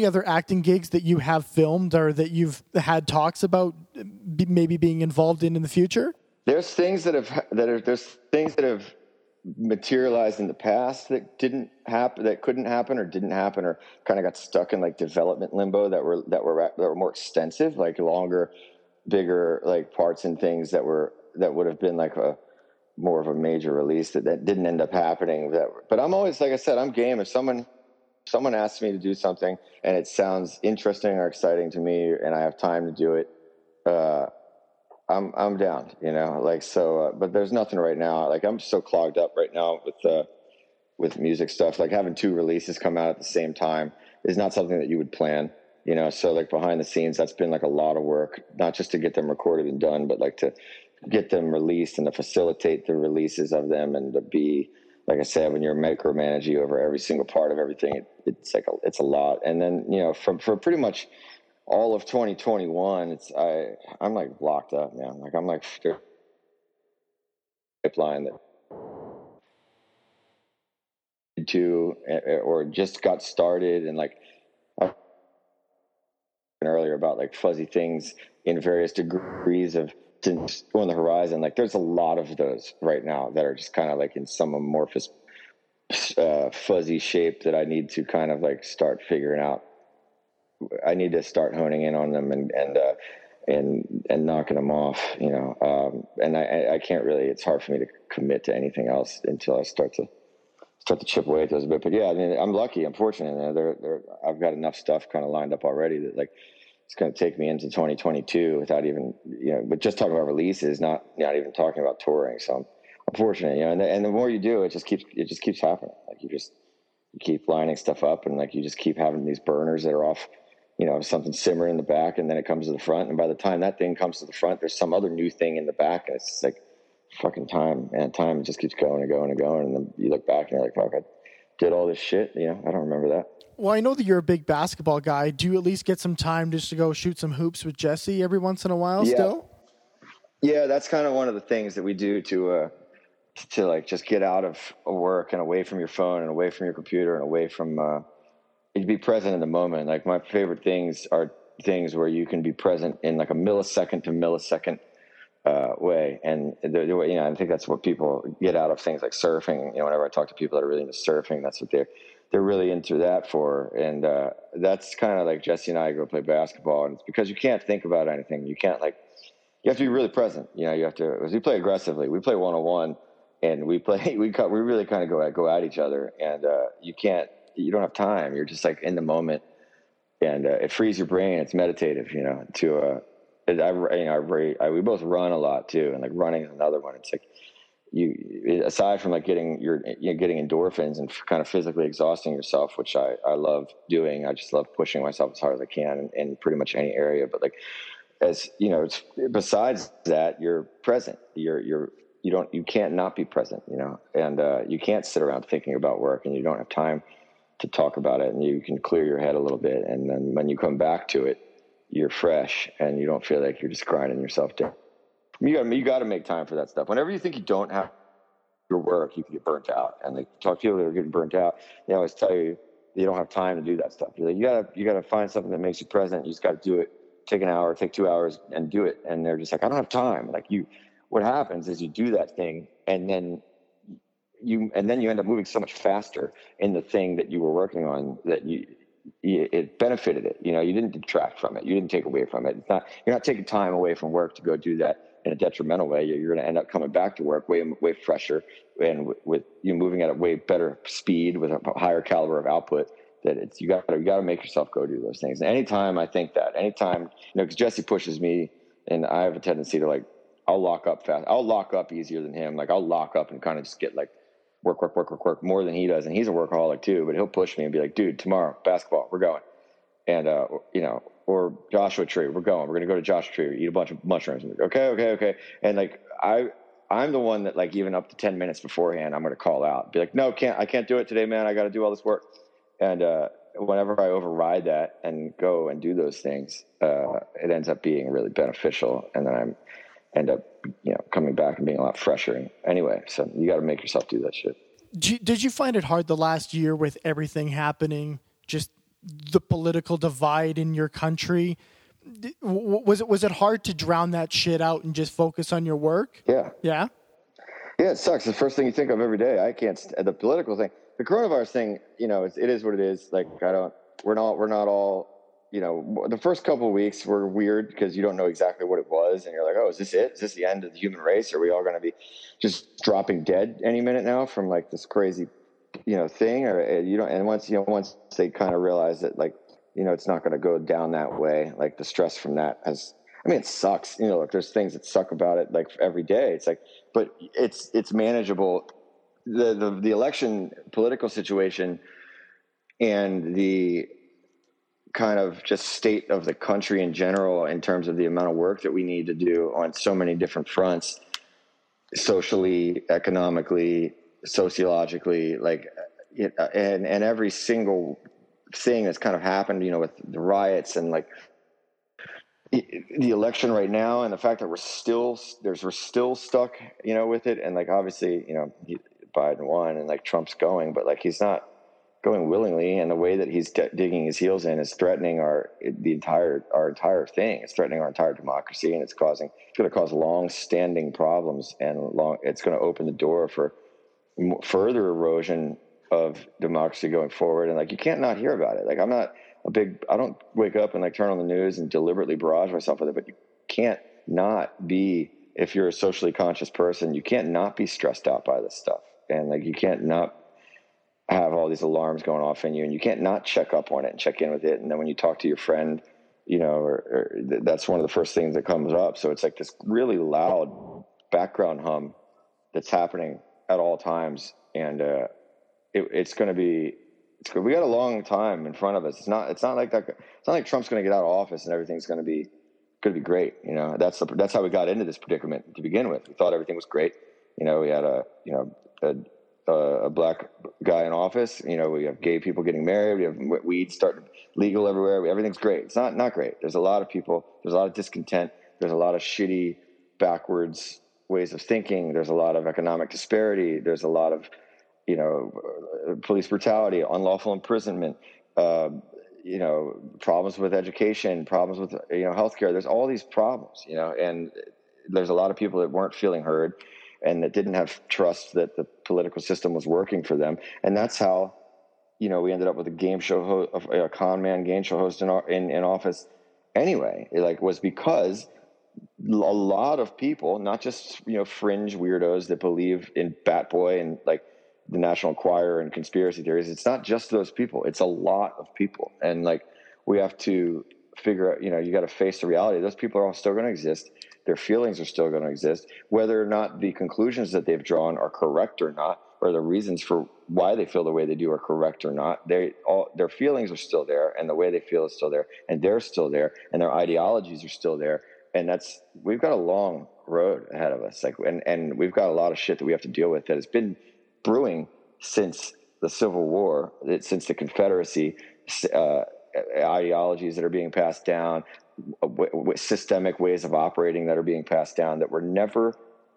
other acting gigs that you have filmed or that you've had talks about maybe being involved in the future? There's things that have materialized in the past that didn't happen or kind of got stuck in like development limbo that were more extensive, like longer, bigger, like parts and things that would have been like a more of a major release that didn't end up happening. But I'm always, like I said, I'm game. If someone asks me to do something and it sounds interesting or exciting to me and I have time to do it, I'm down, but there's nothing right now. Like, I'm so clogged up right now with music stuff. Like, having two releases come out at the same time is not something that you would plan, so like behind the scenes, that's been like a lot of work, not just to get them recorded and done, but like to get them released and to facilitate the releases of them. And to be, like I said, when you're micromanaging over every single part of everything, it's a lot. And then, for pretty much all of 2021, I'm like blocked up, man. Like, I'm like pipeline that to or just got started, and like I was talking earlier about like fuzzy things in various degrees of on the horizon. Like, there's a lot of those right now that are just kind of like in some amorphous fuzzy shape that I need to kind of like start figuring out. I need to start honing in on them and knocking them off, and I can't really, it's hard for me to commit to anything else until I start to chip away at those a bit. But yeah, I mean, I'm lucky, I'm fortunate. I've got enough stuff kind of lined up already that like, it's going to take me into 2022 without even, but just talking about releases, not even talking about touring. So I'm fortunate, and the more you do, it just keeps happening. Like, you keep lining stuff up, and like, you just keep having these burners that are off, something simmering in the back, and then it comes to the front. And by the time that thing comes to the front, there's some other new thing in the back. And it's just like fucking time, man. Time just keeps going and going and going. And then you look back and you're like, fuck, I did all this shit. I don't remember that. Well, I know that you're a big basketball guy. Do you at least get some time just to go shoot some hoops with Jesse every once in a while still? Yeah, that's kind of one of the things that we do to like just get out of work and away from your phone and away from your computer and away from you'd be present in the moment. Like, my favorite things are things where you can be present in like a millisecond to millisecond way. And I think that's what people get out of things like surfing. Whenever I talk to people that are really into surfing, that's what they're really into that for. And that's kind of like Jesse and I go play basketball, and it's because you can't think about anything. You can't you have to be really present. You have to, because we play aggressively. We play one-on-one. And we really kind of go at each other, and you don't have time. You're just like in the moment, and it frees your brain. It's meditative, we both run a lot too. And like, running is another one. It's like, you, aside from like getting endorphins and kind of physically exhausting yourself, which I love doing. I just love pushing myself as hard as I can in pretty much any area. But like, as it's, besides that, you're present, you can't not be present, and you can't sit around thinking about work, and you don't have time to talk about it, and you can clear your head a little bit. And then when you come back to it, you're fresh and you don't feel like you're just grinding yourself down. You got to make time for that stuff. Whenever you think you don't have your work, you can get burnt out. And they talk to people that are getting burnt out. They always tell you, you don't have time to do that stuff. You're like, you gotta find something that makes you present. You just got to do it. Take an hour, take 2 hours and do it. And they're just like, I don't have time. Like, you, what happens is you do that thing, and then you end up moving so much faster in the thing that you were working on that it benefited it. You didn't detract from it. You didn't take away from it. It's not, you're not taking time away from work to go do that in a detrimental way. You're going to end up coming back to work way fresher, and with you moving at a way better speed with a higher caliber of output. That it's, you got to make yourself go do those things. And anytime I think that, because Jesse pushes me, and I have a tendency to like, I'll lock up fast. I'll lock up easier than him. Like, I'll lock up and kind of just get like work more than he does. And he's a workaholic too, but he'll push me and be like, dude, tomorrow basketball, we're going. And, or Joshua Tree, we're going to go to Joshua Tree, eat a bunch of mushrooms. Like, okay. And like, I'm the one that like, even up to 10 minutes beforehand, I'm going to call out, be like, no, I can't do it today, man. I got to do all this work. And, whenever I override that and go and do those things, it ends up being really beneficial. And then I end up, you know, coming back and being a lot fresher. Anyway, so you got to make yourself do that shit. Did you find it hard the last year with everything happening, just the political divide in your country? Was it hard to drown that shit out and just focus on your work? Yeah. Yeah? Yeah, it sucks. It's the first thing you think of every day. I can't – the political thing. The coronavirus thing, you know, it is what it is. Like, I don't – we're not all – you know, the first couple of weeks were weird because you don't know exactly what it was. And you're like, oh, is this it? Is this the end of the human race? Are we all going to be just dropping dead any minute now from, like, this crazy, you know, thing? Or you don't – and once they kind of realize that, like, you know, it's not going to go down that way. Like, the stress from that has – I mean, it sucks. You know, like, there's things that suck about it, like, every day. It's like – but it's manageable. The election political situation and the kind of just state of the country in general in terms of the amount of work that we need to do on so many different fronts, socially, economically, sociologically, like, and every single thing that's kind of happened, you know, with the riots and like the election right now, and the fact that we're still stuck, you know, with it. And like, obviously, you know, Biden won and like Trump's going, but like, he's not going willingly. And the way that he's digging his heels in is threatening our entire thing. It's threatening our entire democracy, and it's going to cause long-standing problems, and it's going to open the door for further erosion of democracy going forward. And like, you can't not hear about it. Like, I don't wake up and like turn on the news and deliberately barrage myself with it, but you can't not be, if you're a socially conscious person, you can't not be stressed out by this stuff. And like, you can't not have all these alarms going off in you, and you can't not check up on it and check in with it. And then when you talk to your friend, you know, or that's one of the first things that comes up. So it's like this really loud background hum that's happening at all times. And it's going to be, it's good. We got a long time in front of us. It's not like that. It's not like Trump's going to get out of office and everything's going to be great. You know, that's how we got into this predicament to begin with. We thought everything was great. You know, we had a black guy in office. You know, we have gay people getting married. We have weed starting legal everywhere. Everything's great. It's not great. There's a lot of people. There's a lot of discontent. There's a lot of shitty backwards ways of thinking. There's a lot of economic disparity. There's a lot of, you know, police brutality, unlawful imprisonment, you know, problems with education, problems with, you know, healthcare. There's all these problems, you know, and there's a lot of people that weren't feeling heard and that didn't have trust that the political system was working for them. And that's how, you know, we ended up with a con man game show host in office anyway. It like was because a lot of people, not just, you know, fringe weirdos that believe in Bat Boy and like the National Enquirer and conspiracy theories. It's not just those people. It's a lot of people. And like, we have to figure out, you know, you got to face the reality. Those people are all still going to exist. Their feelings are still going to exist, whether or not the conclusions that they've drawn are correct or not, or the reasons for why they feel the way they do are correct or not. Their feelings are still there, and the way they feel is still there, and they're still there, and their ideologies are still there. And we've got a long road ahead of us. Like, and we've got a lot of shit that we have to deal with that has been brewing since the Civil War, since the Confederacy, ideologies that are being passed down, systemic ways of operating that are being passed down that were never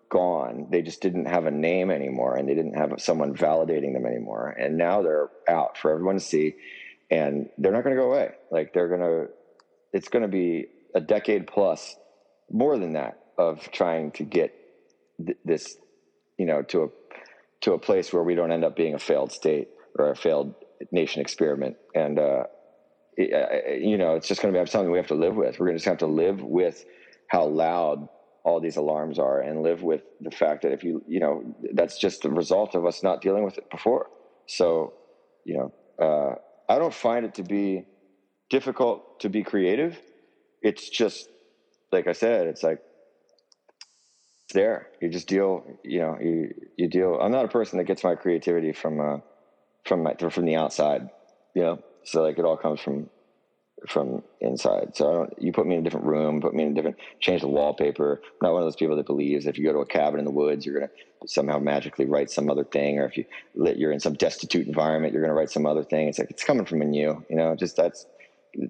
gone. They just didn't have a name anymore, and they didn't have someone validating them anymore. And now they're out for everyone to see, and they're not going to go away. Like, it's going to be a decade plus, more than that, of trying to get this, you know, to a place where we don't end up being a failed state or a failed nation experiment. And, you know, it's just going to be something we have to live with. We're going to just have to live with how loud all these alarms are, and live with the fact that if you know, that's just the result of us not dealing with it before. So, you know, I don't find it to be difficult to be creative. It's just, like I said, it's like, there you just deal, you know, you deal. I'm not a person that gets my creativity from the outside, you know, so like it all comes from from inside. So I don't, you put me in a different room, put me in a different, change the wallpaper. I'm not one of those people that believes if you go to a cabin in the woods, you're going to somehow magically write some other thing. Or if you, you're in some destitute environment, you're going to write some other thing. It's like, it's coming from in you, you know, just that's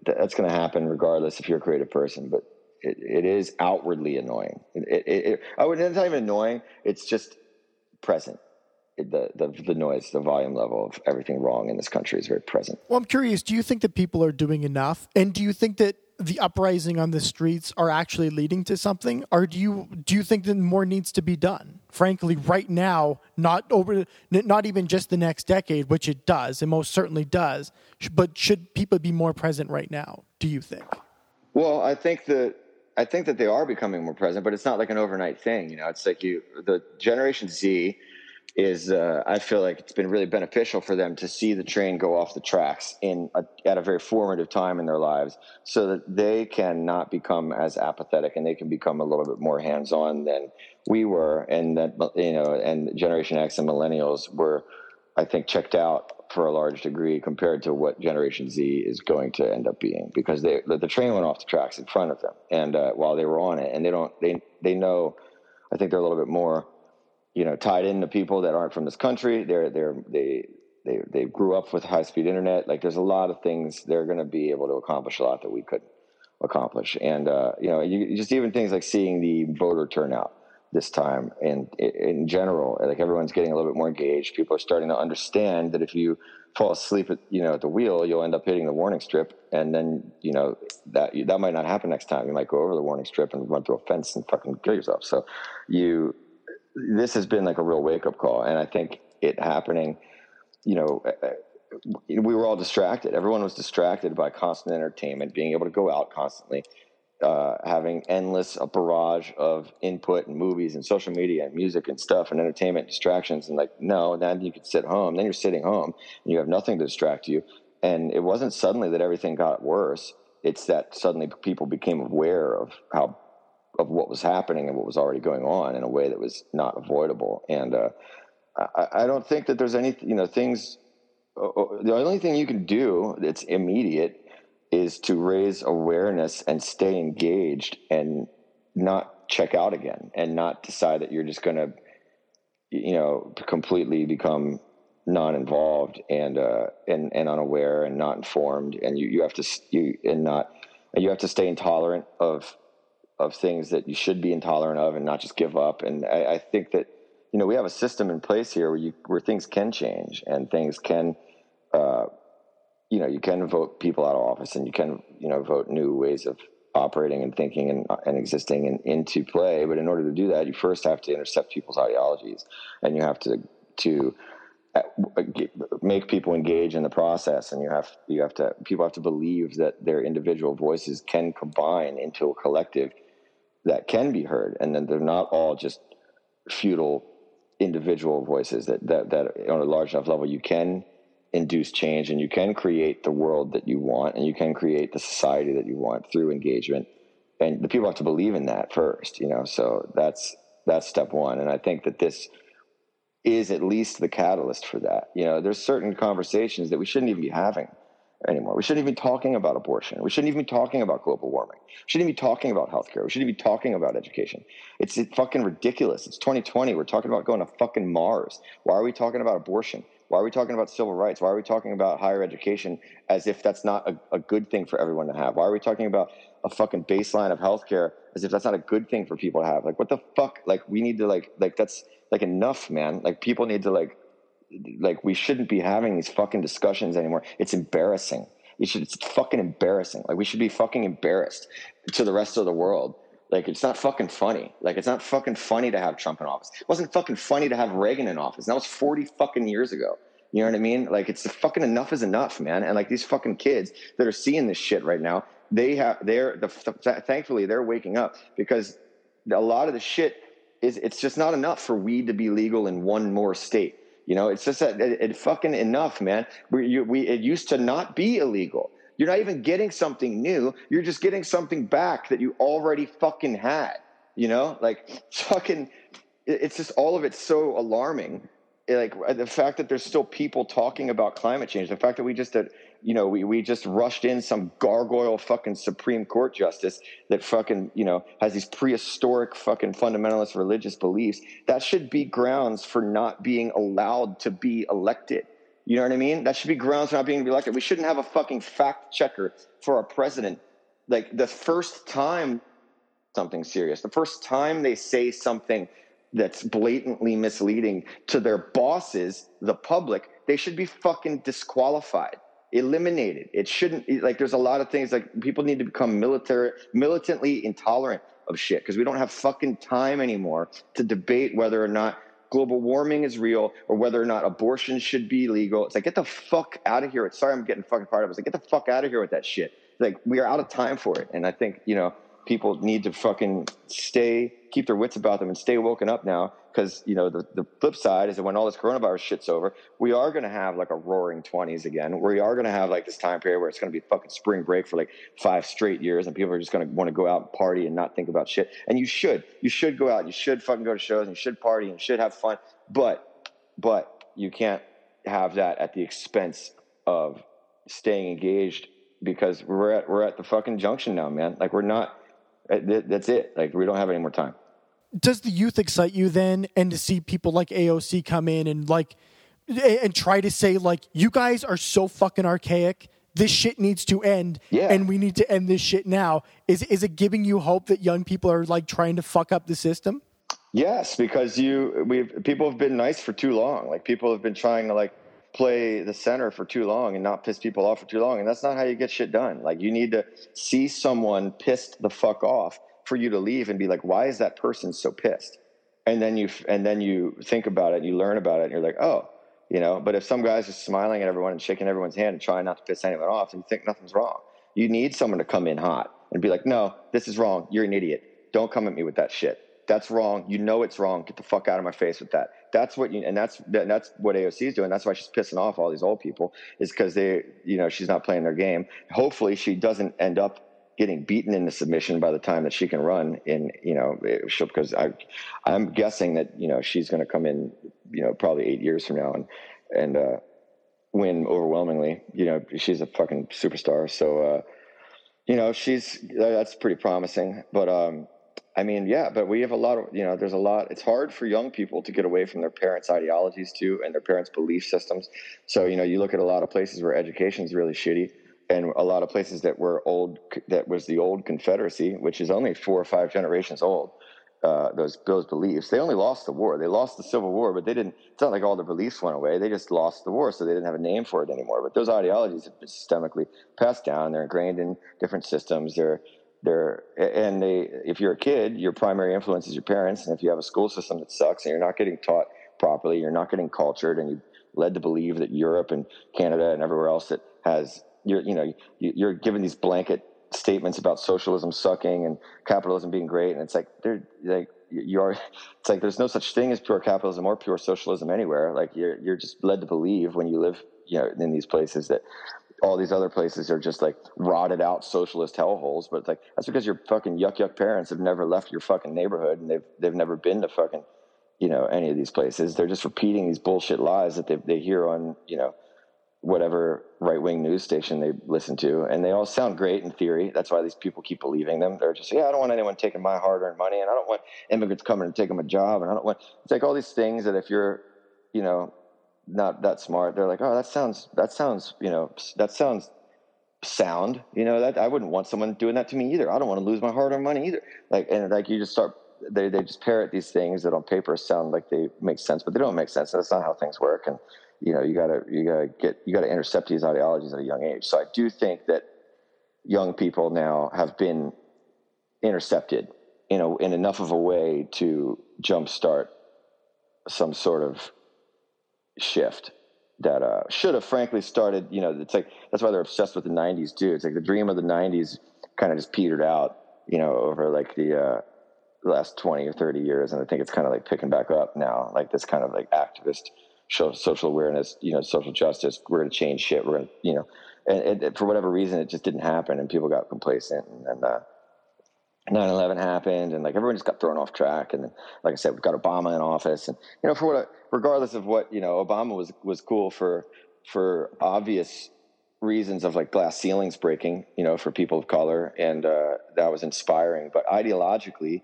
going to happen regardless if you're a creative person, but it is outwardly annoying. It's not even annoying. It's just present. The noise, the volume level of everything wrong in this country is very present. Well, I'm curious, do you think that people are doing enough? And do you think that the uprising on the streets are actually leading to something? Or do you think that more needs to be done? Frankly, right now, not even just the next decade, which it does, it most certainly does, but should people be more present right now, do you think? Well, I think that they are becoming more present, but it's not like an overnight thing. You know, it's like the Generation Z is I feel like it's been really beneficial for them to see the train go off the tracks at a very formative time in their lives, so that they can not become as apathetic and they can become a little bit more hands-on than we were, and that, you know, and Generation X and millennials were, I think, checked out for a large degree compared to what Generation Z is going to end up being, because the train went off the tracks in front of them, and while they were on it, and they know, I think they're a little bit more, you know, tied into people that aren't from this country. They grew up with high-speed internet. Like, there's a lot of things they're going to be able to accomplish a lot that we couldn't accomplish. And, you know, you just even things like seeing the voter turnout this time and in general, like, everyone's getting a little bit more engaged. People are starting to understand that if you fall asleep at, you know, at the wheel, you'll end up hitting the warning strip. And then, you know, that might not happen next time. You might go over the warning strip and run through a fence and fucking kill yourself. So this has been like a real wake-up call, and I think it happening, you know, we were all distracted. Everyone was distracted by constant entertainment, being able to go out constantly, having endless a barrage of input and movies and social media and music and stuff and entertainment distractions. And like, no, then you could sit home. Then you're sitting home and you have nothing to distract you. And it wasn't suddenly that everything got worse. It's that suddenly people became aware of how of what was happening and what was already going on in a way that was not avoidable. And I don't think that there's any, you know, things, the only thing you can do that's immediate is to raise awareness and stay engaged and not check out again and not decide that you're just going to, you know, completely become non-involved and unaware and not informed. And you have to stay intolerant of things that you should be intolerant of and not just give up. And I think that, you know, we have a system in place here where things can change and things can, you know, you can vote people out of office and you can, you know, vote new ways of operating and thinking and existing and into play. But in order to do that, you first have to intercept people's ideologies and you have to make people engage in the process, and people have to believe that their individual voices can combine into a collective that can be heard, and then they're not all just futile individual voices, that on a large enough level you can induce change and you can create the world that you want and you can create the society that you want through engagement. And the people have to believe in that first, you know. So that's step one, and I think that this is at least the catalyst for that. You know, there's certain conversations that we shouldn't even be having anymore. We shouldn't even be talking about abortion. We shouldn't even be talking about global warming. We shouldn't even be talking about healthcare. We shouldn't even be talking about education. It's fucking ridiculous. It's 2020. We're talking about going to fucking Mars. Why are we talking about abortion? Why are we talking about civil rights? Why are we talking about higher education as if that's not a good thing for everyone to have? Why are we talking about a fucking baseline of healthcare as if that's not a good thing for people to have? Like, what the fuck? Like, we need to like that's like enough, man. Like, people need to like we shouldn't be having these fucking discussions anymore. It's embarrassing. It's fucking embarrassing. Like, we should be fucking embarrassed to the rest of the world. Like, it's not fucking funny. Like, it's not fucking funny to have Trump in office. It wasn't fucking funny to have Reagan in office. That was 40 fucking years ago. You know what I mean? Like, it's fucking enough is enough, man. And like, these fucking kids that are seeing this shit right now, thankfully they're waking up, because a lot of the shit it's just not enough for weed to be legal in one more state. You know, it's just that it's fucking enough, man. It used to not be illegal. You're not even getting something new. You're just getting something back that you already fucking had, you know, like fucking, it's just, all of it's so alarming. Like, the fact that there's still people talking about climate change, the fact that we just you know, we just rushed in some gargoyle fucking Supreme Court justice that fucking, you know, has these prehistoric fucking fundamentalist religious beliefs. That should be grounds for not being allowed to be elected. You know what I mean? That should be grounds for not being elected. We shouldn't have a fucking fact checker for our president. Like, the first time something serious, the first time they say something that's blatantly misleading to their bosses, the public, they should be fucking disqualified, eliminated. It shouldn't, like, there's a lot of things, like, people need to become militantly intolerant of shit, because we don't have fucking time anymore to debate whether or not global warming is real or whether or not abortion should be legal. It's like, get the fuck out of here. Sorry, I'm getting fucking fired up. It's like, get the fuck out of here with that shit. Like, we are out of time for it. And I think, you know, people need to fucking keep their wits about them and stay woken up now, because, you know, the flip side is that when all this coronavirus shit's over, we are going to have like a roaring 20s again. We are going to have like this time period where it's going to be fucking spring break for like 5 straight years, and people are just going to want to go out and party and not think about shit. And you should go out, you should fucking go to shows, and you should party, and you should have fun, but you can't have that at the expense of staying engaged, because we're at the fucking junction now, man. Like, we're not, that's it. Like, we don't have any more time. Does the youth excite you then? And to see people like AOC come in and like, and try to say like, you guys are so fucking archaic. This shit needs to end. Yeah. And we need to end this shit now. Is it giving you hope that young people are like trying to fuck up the system? Yes, because people have been nice for too long. Like, people have been trying to like play the center for too long and not piss people off for too long. And that's not how you get shit done. Like, you need to see someone pissed the fuck off for you to leave and be like, why is that person so pissed? And then you think about it, you learn about it, and you're like, oh, you know. But if some guy's just smiling at everyone and shaking everyone's hand and trying not to piss anyone off, and you think nothing's wrong, you need someone to come in hot and be like, no, this is wrong. You're an idiot. Don't come at me with that shit. That's wrong. You know it's wrong. Get the fuck out of my face with that. That's what you, and that's what AOC is doing. That's why she's pissing off all these old people, is because they, you know, she's not playing their game. Hopefully, she doesn't end up getting beaten into submission by the time that she can run in, you know, because I'm guessing that, you know, she's going to come in, you know, probably 8 years from now and win overwhelmingly. You know, she's a fucking superstar. So, you know, that's pretty promising, but, I mean, yeah, but we have a lot of, you know, there's a lot, it's hard for young people to get away from their parents' ideologies too, and their parents' belief systems. So, you know, you look at a lot of places where education is really shitty, and a lot of places that were old, that was the old Confederacy, which is only 4 or 5 generations old. Those beliefs, they only lost the war. They lost the Civil War, but they didn't, it's not like all the beliefs went away. They just lost the war. So they didn't have a name for it anymore. But those ideologies have been systemically passed down. They're ingrained in different systems. If you're a kid, your primary influence is your parents, and if you have a school system that sucks and you're not getting taught properly, you're not getting cultured, and you're led to believe that Europe and Canada and everywhere else that has, you're given these blanket statements about socialism sucking and capitalism being great, and it's like it's like there's no such thing as pure capitalism or pure socialism anywhere. Like, you're just led to believe when you live, you know, in these places that all these other places are just like rotted out socialist hellholes. But it's like, that's because your fucking yuck parents have never left your fucking neighborhood, and they've never been to fucking, you know, any of these places. They're just repeating these bullshit lies that they hear on, you know, whatever right wing news station they listen to, and they all sound great in theory. That's why these people keep believing them. They're just like, yeah, I don't want anyone taking my hard earned money, and I don't want immigrants coming and taking my job, and I don't want, it's like all these things that if you're, you know, not that smart, they're like, oh, that sounds sound, you know, that I wouldn't want someone doing that to me either. I don't want to lose my hard-earned money either. Like, and like, you just start, they just parrot these things that on paper sound like they make sense, but they don't make sense. That's not how things work. And, you know, you gotta intercept these ideologies at a young age. So I do think that young people now have been intercepted in enough of a way to jumpstart some sort of shift that should have frankly started. You know, it's like, that's why they're obsessed with the 90s too. It's like the dream of the 90s kind of just petered out, you know, over like the last 20 or 30 years, and I think it's kind of like picking back up now, like this kind of like activist social awareness, you know, social justice, we're going to change shit, we're going to, you know, and for whatever reason it just didn't happen, and people got complacent, and 9/11 happened, and like everyone just got thrown off track. And then, like I said, we've got Obama in office, and, you know, regardless of what, you know, Obama was cool for obvious reasons of like glass ceilings breaking, you know, for people of color. And that was inspiring, but ideologically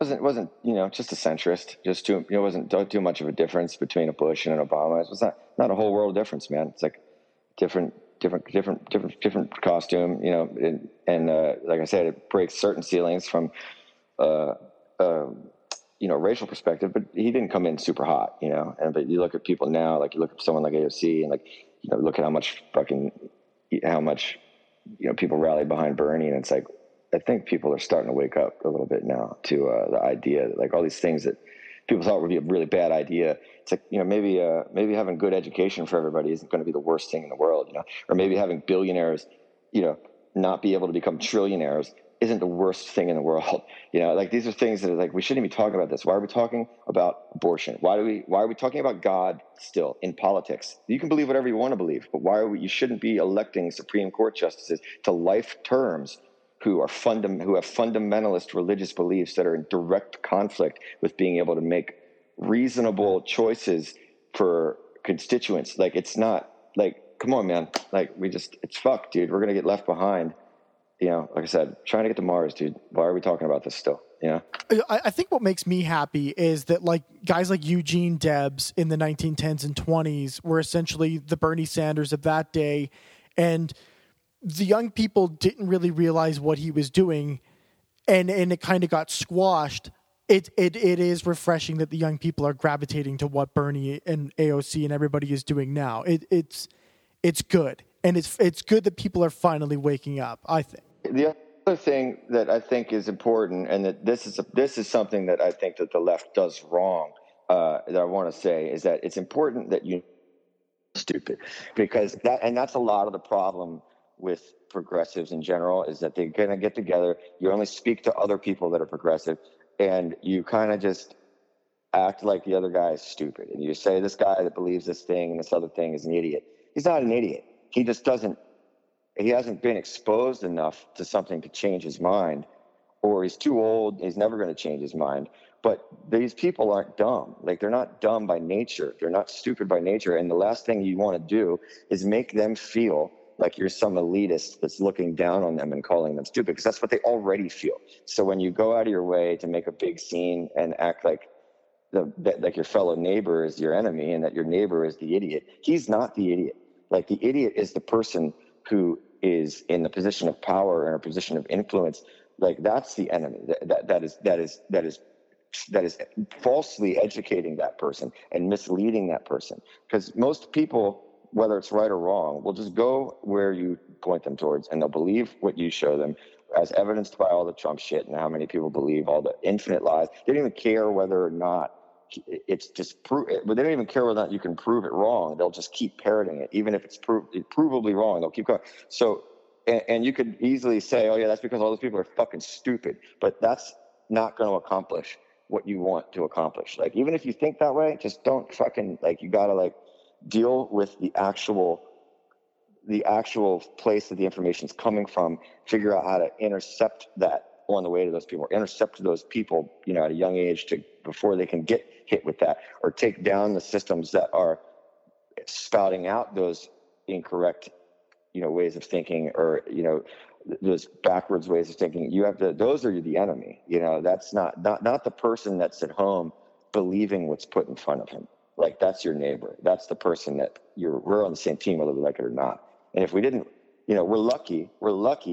wasn't, you know, just a centrist, just too, you know, wasn't too much of a difference between a Bush and an Obama. It was not a whole world difference, man. It's like different costume, you know, and like I said, it breaks certain ceilings from, you know, racial perspective, but he didn't come in super hot, you know, but you look at people now, like you look at someone like AOC and like, you know, look at how much, you know, people rallied behind Bernie. And it's like, I think people are starting to wake up a little bit now to the idea that like all these things that people thought would be a really bad idea. It's like, you know, maybe having good education for everybody isn't going to be the worst thing in the world, you know, or maybe having billionaires, you know, not be able to become trillionaires isn't the worst thing in the world. You know, like these are things that are like, we shouldn't be talking about this. Why are we talking about abortion? Why are we talking about God still in politics? You can believe whatever you want to believe, but you shouldn't be electing Supreme Court justices to life terms who have fundamentalist religious beliefs that are in direct conflict with being able to make reasonable choices for constituents. Like, it's not like, come on, man. Like it's fucked, dude. We're going to get left behind. You know, like I said, trying to get to Mars, dude. Why are we talking about this still? You know? I think what makes me happy is that like guys like Eugene Debs in the 1910s and 20s were essentially the Bernie Sanders of that day. And the young people didn't really realize what he was doing, and it kind of got squashed. It is refreshing that the young people are gravitating to what Bernie and AOC and everybody is doing now. It's good. And it's good that people are finally waking up, I think. The other thing that I think is important, and that this is something that I think that the left does wrong, that I want to say, is that it's important that you stupid, because that's a lot of the problem with progressives in general, is that they're going to get together. You only speak to other people that are progressive, and you kind of just act like the other guy is stupid. And you say this guy that believes this thing and this other thing is an idiot. He's not an idiot. He just hasn't been exposed enough to something to change his mind, or he's too old. He's never going to change his mind. But these people aren't dumb. Like, they're not dumb by nature. They're not stupid by nature. And the last thing you want to do is make them feel like you're some elitist that's looking down on them and calling them stupid, because that's what they already feel. So when you go out of your way to make a big scene and act like like your fellow neighbor is your enemy and that your neighbor is the idiot, he's not the idiot. Like, the idiot is the person who is in the position of power and a position of influence. Like, that's the enemy. That is falsely educating that person and misleading that person. Because most people, whether it's right or wrong, will just go where you point them towards, and they'll believe what you show them, as evidenced by all the Trump shit and how many people believe all the infinite lies. They don't even care whether or not. It's just prove it, but they don't even care whether or not you can prove it wrong. They'll just keep parroting it, even if it's provably wrong. They'll keep going. So, and you could easily say, "Oh yeah, that's because all those people are fucking stupid," but that's not going to accomplish what you want to accomplish. Like, even if you think that way, just don't fucking like. You gotta like deal with the actual place that the information's coming from. Figure out how to intercept that on the way to those people, intercept those people, you know, at a young age before they can get hit with that, or take down the systems that are spouting out those incorrect, you know, ways of thinking, or, you know, those backwards ways of thinking. Those are the enemy, you know. That's not the person that's at home believing what's put in front of him. Like, that's your neighbor. That's the person that we're on the same team, whether we like it or not. And if we didn't, you know, we're lucky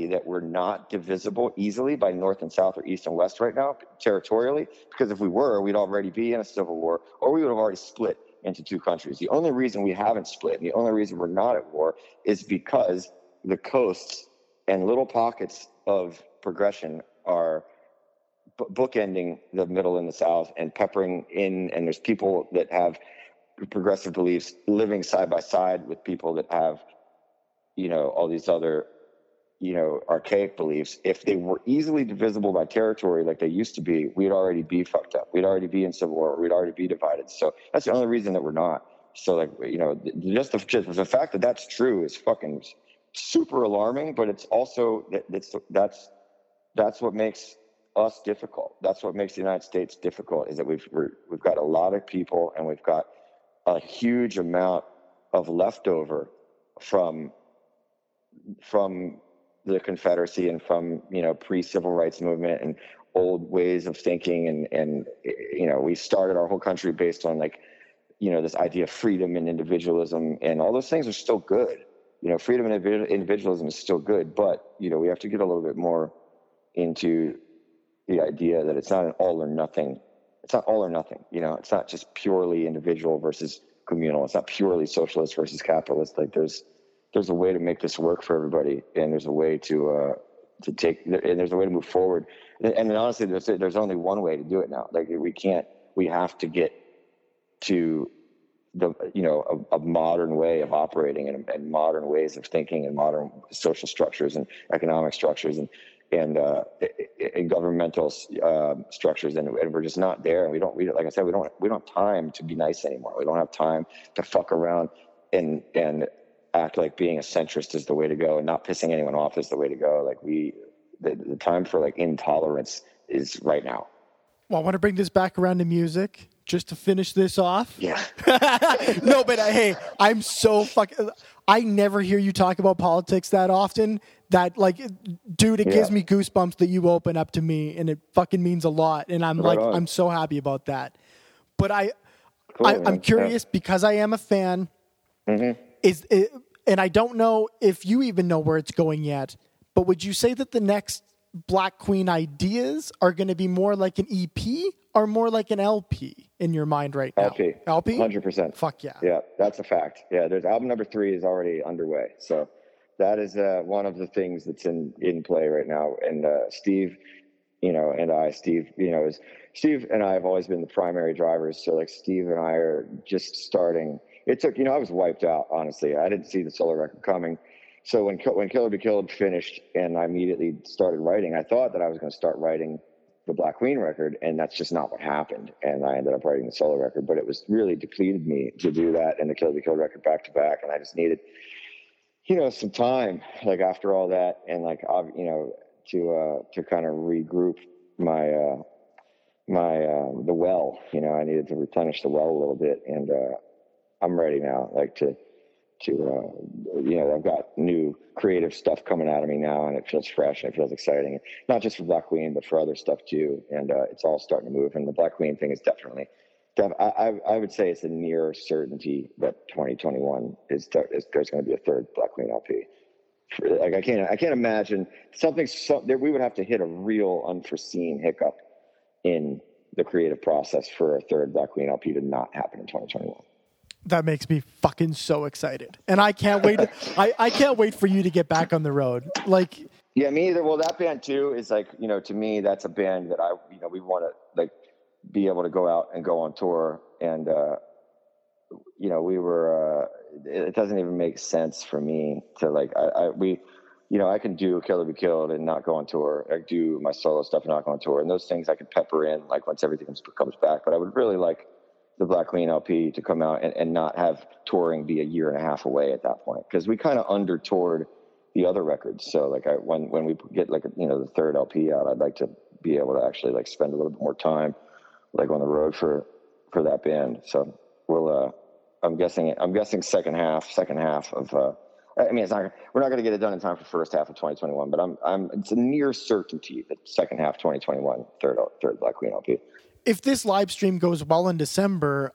that we're not divisible easily by north and south or east and west right now territorially, because if we were, we'd already be in a civil war, or we would have already split into two countries. The only reason we haven't split, and the only reason we're not at war, is because the coasts and little pockets of progression are bookending the middle and the south and peppering in, and there's people that have progressive beliefs living side by side with people that have, you know, all these other, you know, archaic beliefs. If they were easily divisible by territory like they used to be, we'd already be fucked up. We'd already be in civil war. We'd already be divided. So that's the only reason that we're not. So, like, you know, just the fact that that's true is fucking super alarming, but it's also that's what makes us difficult. That's what makes the United States difficult, is that we've got a lot of people, and we've got a huge amount of leftover from from the Confederacy and from, you know, pre-civil rights movement and old ways of thinking. And, you know, we started our whole country based on, like, you know, this idea of freedom and individualism, and all those things are still good. You know, freedom and individualism is still good, but, you know, we have to get a little bit more into the idea that it's not an all or nothing. It's not all or nothing. You know, it's not just purely individual versus communal. It's not purely socialist versus capitalist. Like, there's a way to make this work for everybody, and there's a way to take, and there's a way to move forward. And honestly, there's only one way to do it now. Like, we have to get to the, you know, a modern way of operating and modern ways of thinking and modern social structures and economic structures and governmental structures, and we're just not there. And we don't, like I said, we don't have time to be nice anymore. We don't have time to fuck around and act like being a centrist is the way to go and not pissing anyone off is the way to go. Like, the time for, like, intolerance is right now. Well, I want to bring this back around to music just to finish this off. Yeah. No, but hey, I'm so fucking, I never hear you talk about politics that often. That, like, dude, it gives me goosebumps that you open up to me, and it fucking means a lot. And I'm right on. I'm so happy about that. But I'm curious because I am a fan. Mm-hmm. And I don't know if you even know where it's going yet, but would you say that the next Black Queen ideas are going to be more like an EP or more like an LP in your mind right now? LP? 100%. Fuck yeah. Yeah, that's a fact. Yeah, there's album number 3 is already underway, so... That is one of the things that's in play right now. And Steve and I have always been the primary drivers. So, like, Steve and I are just starting. It took, you know, I was wiped out, honestly. I didn't see the solo record coming. So when Killer Be Killed finished and I immediately started writing, I thought that I was going to start writing the Black Queen record, and that's just not what happened. And I ended up writing the solo record, but it was really depleted me to do that and the Killer Be Killed record back to back. And I just needed, you know, some time, like, after all that, and, like, you know, to kind of regroup my the well. You know, I needed to replenish the well a little bit, and I'm ready now. Like, you know, I've got new creative stuff coming out of me now, and it feels fresh and it feels exciting. Not just for Black Queen, but for other stuff too. And it's all starting to move. And the Black Queen thing is definitely. I would say it's a near certainty that 2021 is there's going to be a third Black Queen LP. Like, I can't imagine something we would have to hit a real unforeseen hiccup in the creative process for a third Black Queen LP to not happen in 2021. That makes me fucking so excited, and I can't wait. I can't wait for you to get back on the road. Like, yeah, me either. Well, that band too is, like, you know, to me that's a band that I, you know, we want to, like, be able to go out and go on tour. And, you know, we were, it doesn't even make sense for me to, like, we, you know, I can do Killer Be Killed and not go on tour. I do my solo stuff and not go on tour. And those things I could pepper in, like, once everything comes back. But I would really like the Black Queen LP to come out and not have touring be a year and a half away at that point. Cause we kind of under toured the other records. So, like, when we get, like, you know, the third LP out, I'd like to be able to actually, like, spend a little bit more time, like, on the road for that band. So we'll, I'm guessing second half of, I mean, we're not going to get it done in time for first half of 2021, but it's a near certainty that second half 2021, third Black Queen LP. If this live stream goes well in December,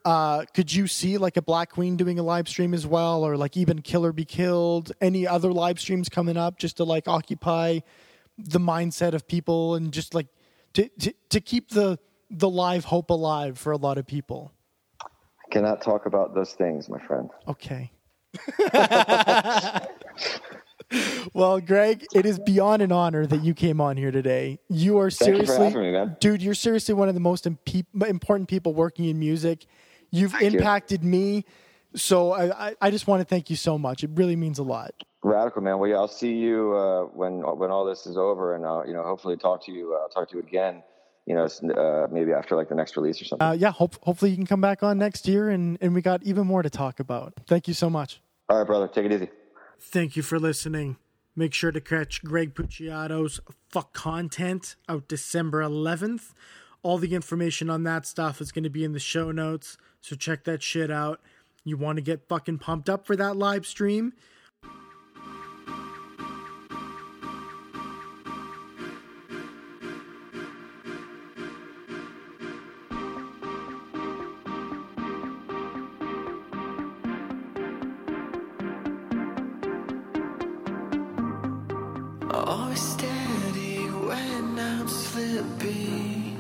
could you see, like, a Black Queen doing a live stream as well? Or, like, even Killer Be Killed, any other live streams coming up just to, like, occupy the mindset of people and just, like, to keep the live hope alive for a lot of people? I cannot talk about those things, my friend. Okay. Well, Greg, it is beyond an honor that you came on here today. You are seriously, dude, you're seriously one of the most important people working in music. You've impacted me. So I just want to thank you so much. It really means a lot. Radical, man. Well, yeah, I'll see you when all this is over, and I'll, you know, hopefully talk to you again. You know, maybe after, like, the next release or something. Yeah, hopefully you can come back on next year, and we got even more to talk about. Thank you so much. All right, brother. Take it easy. Thank you for listening. Make sure to catch Greg Puciato's Fuck Content out December 11th. All the information on that stuff is going to be in the show notes, so check that shit out. You want to get fucking pumped up for that live stream? Always steady when I'm slipping.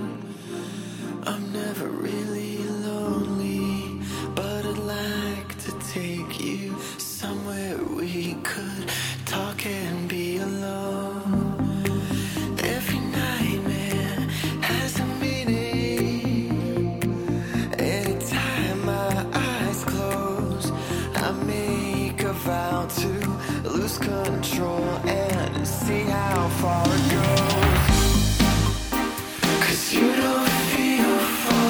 I'm never really lonely, but I'd like to take you somewhere we could talk and be alone. Every nightmare has a meaning. Anytime my eyes close, I make a vow to lose control and see how far it goes. 'Cause you don't feel far.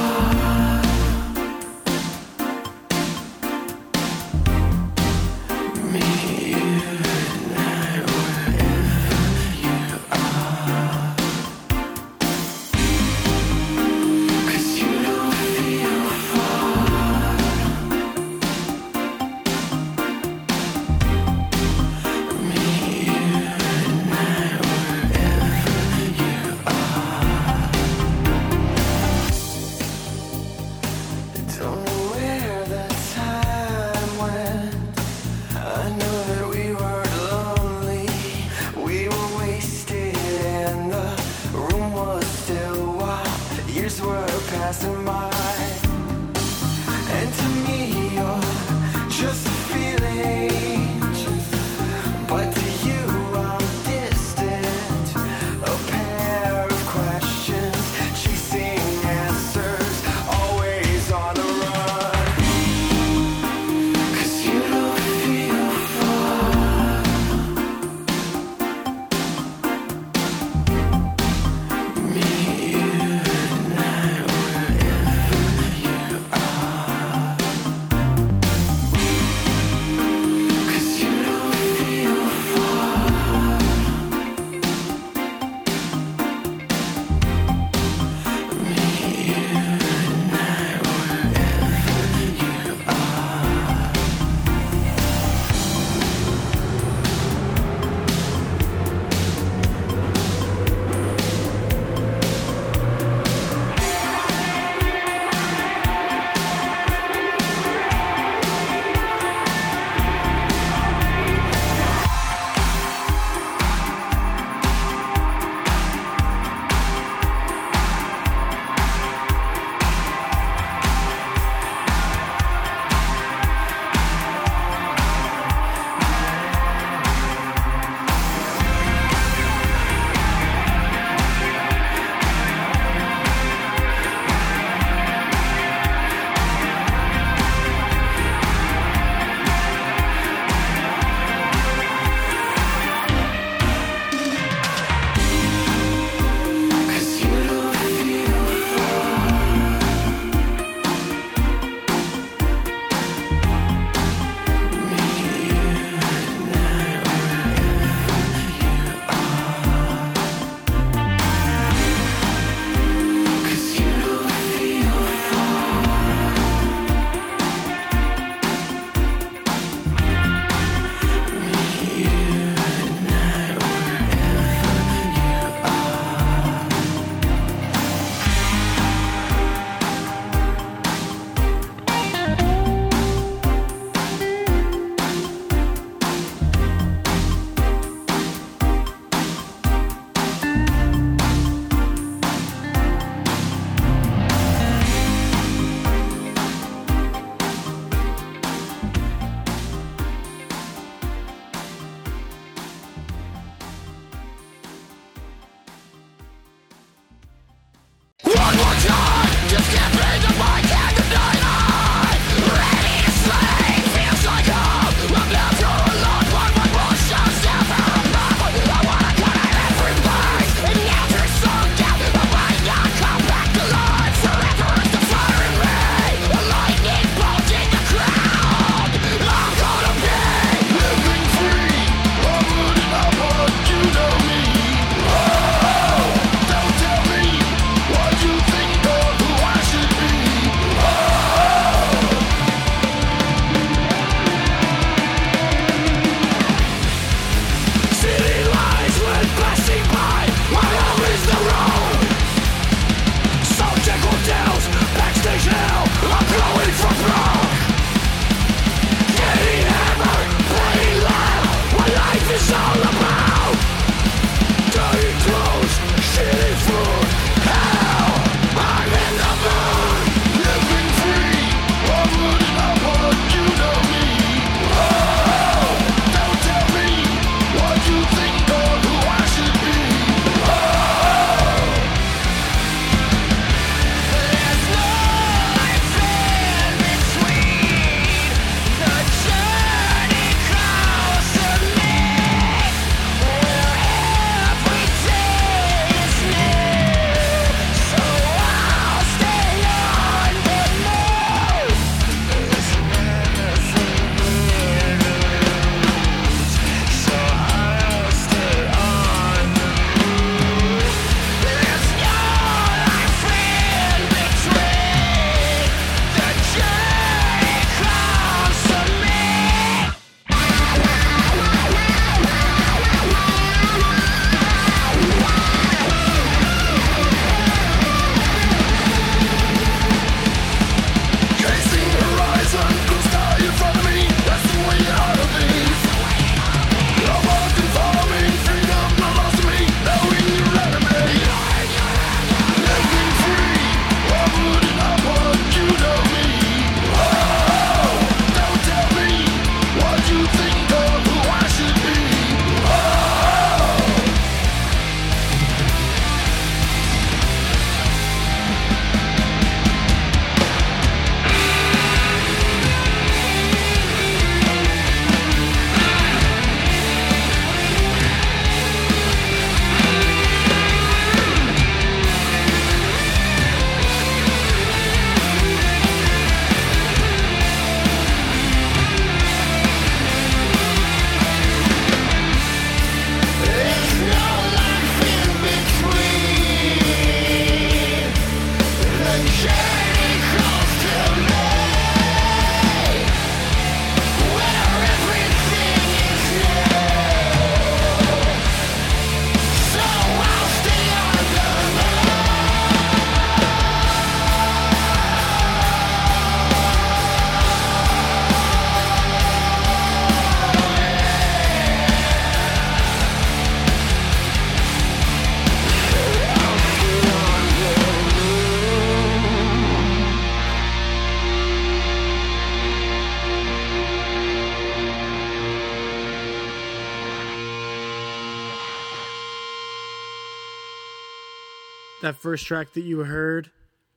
That first track that you heard,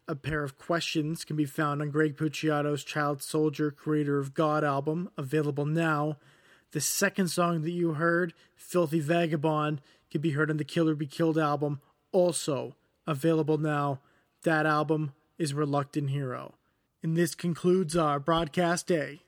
A Pair of Questions, can be found on Greg Puciato's Child Soldier, Creator of God album, available now. The second song that you heard, Filthy Vagabond, can be heard on the Killer Be Killed album, also available now. That album is Reluctant Hero. And this concludes our broadcast day.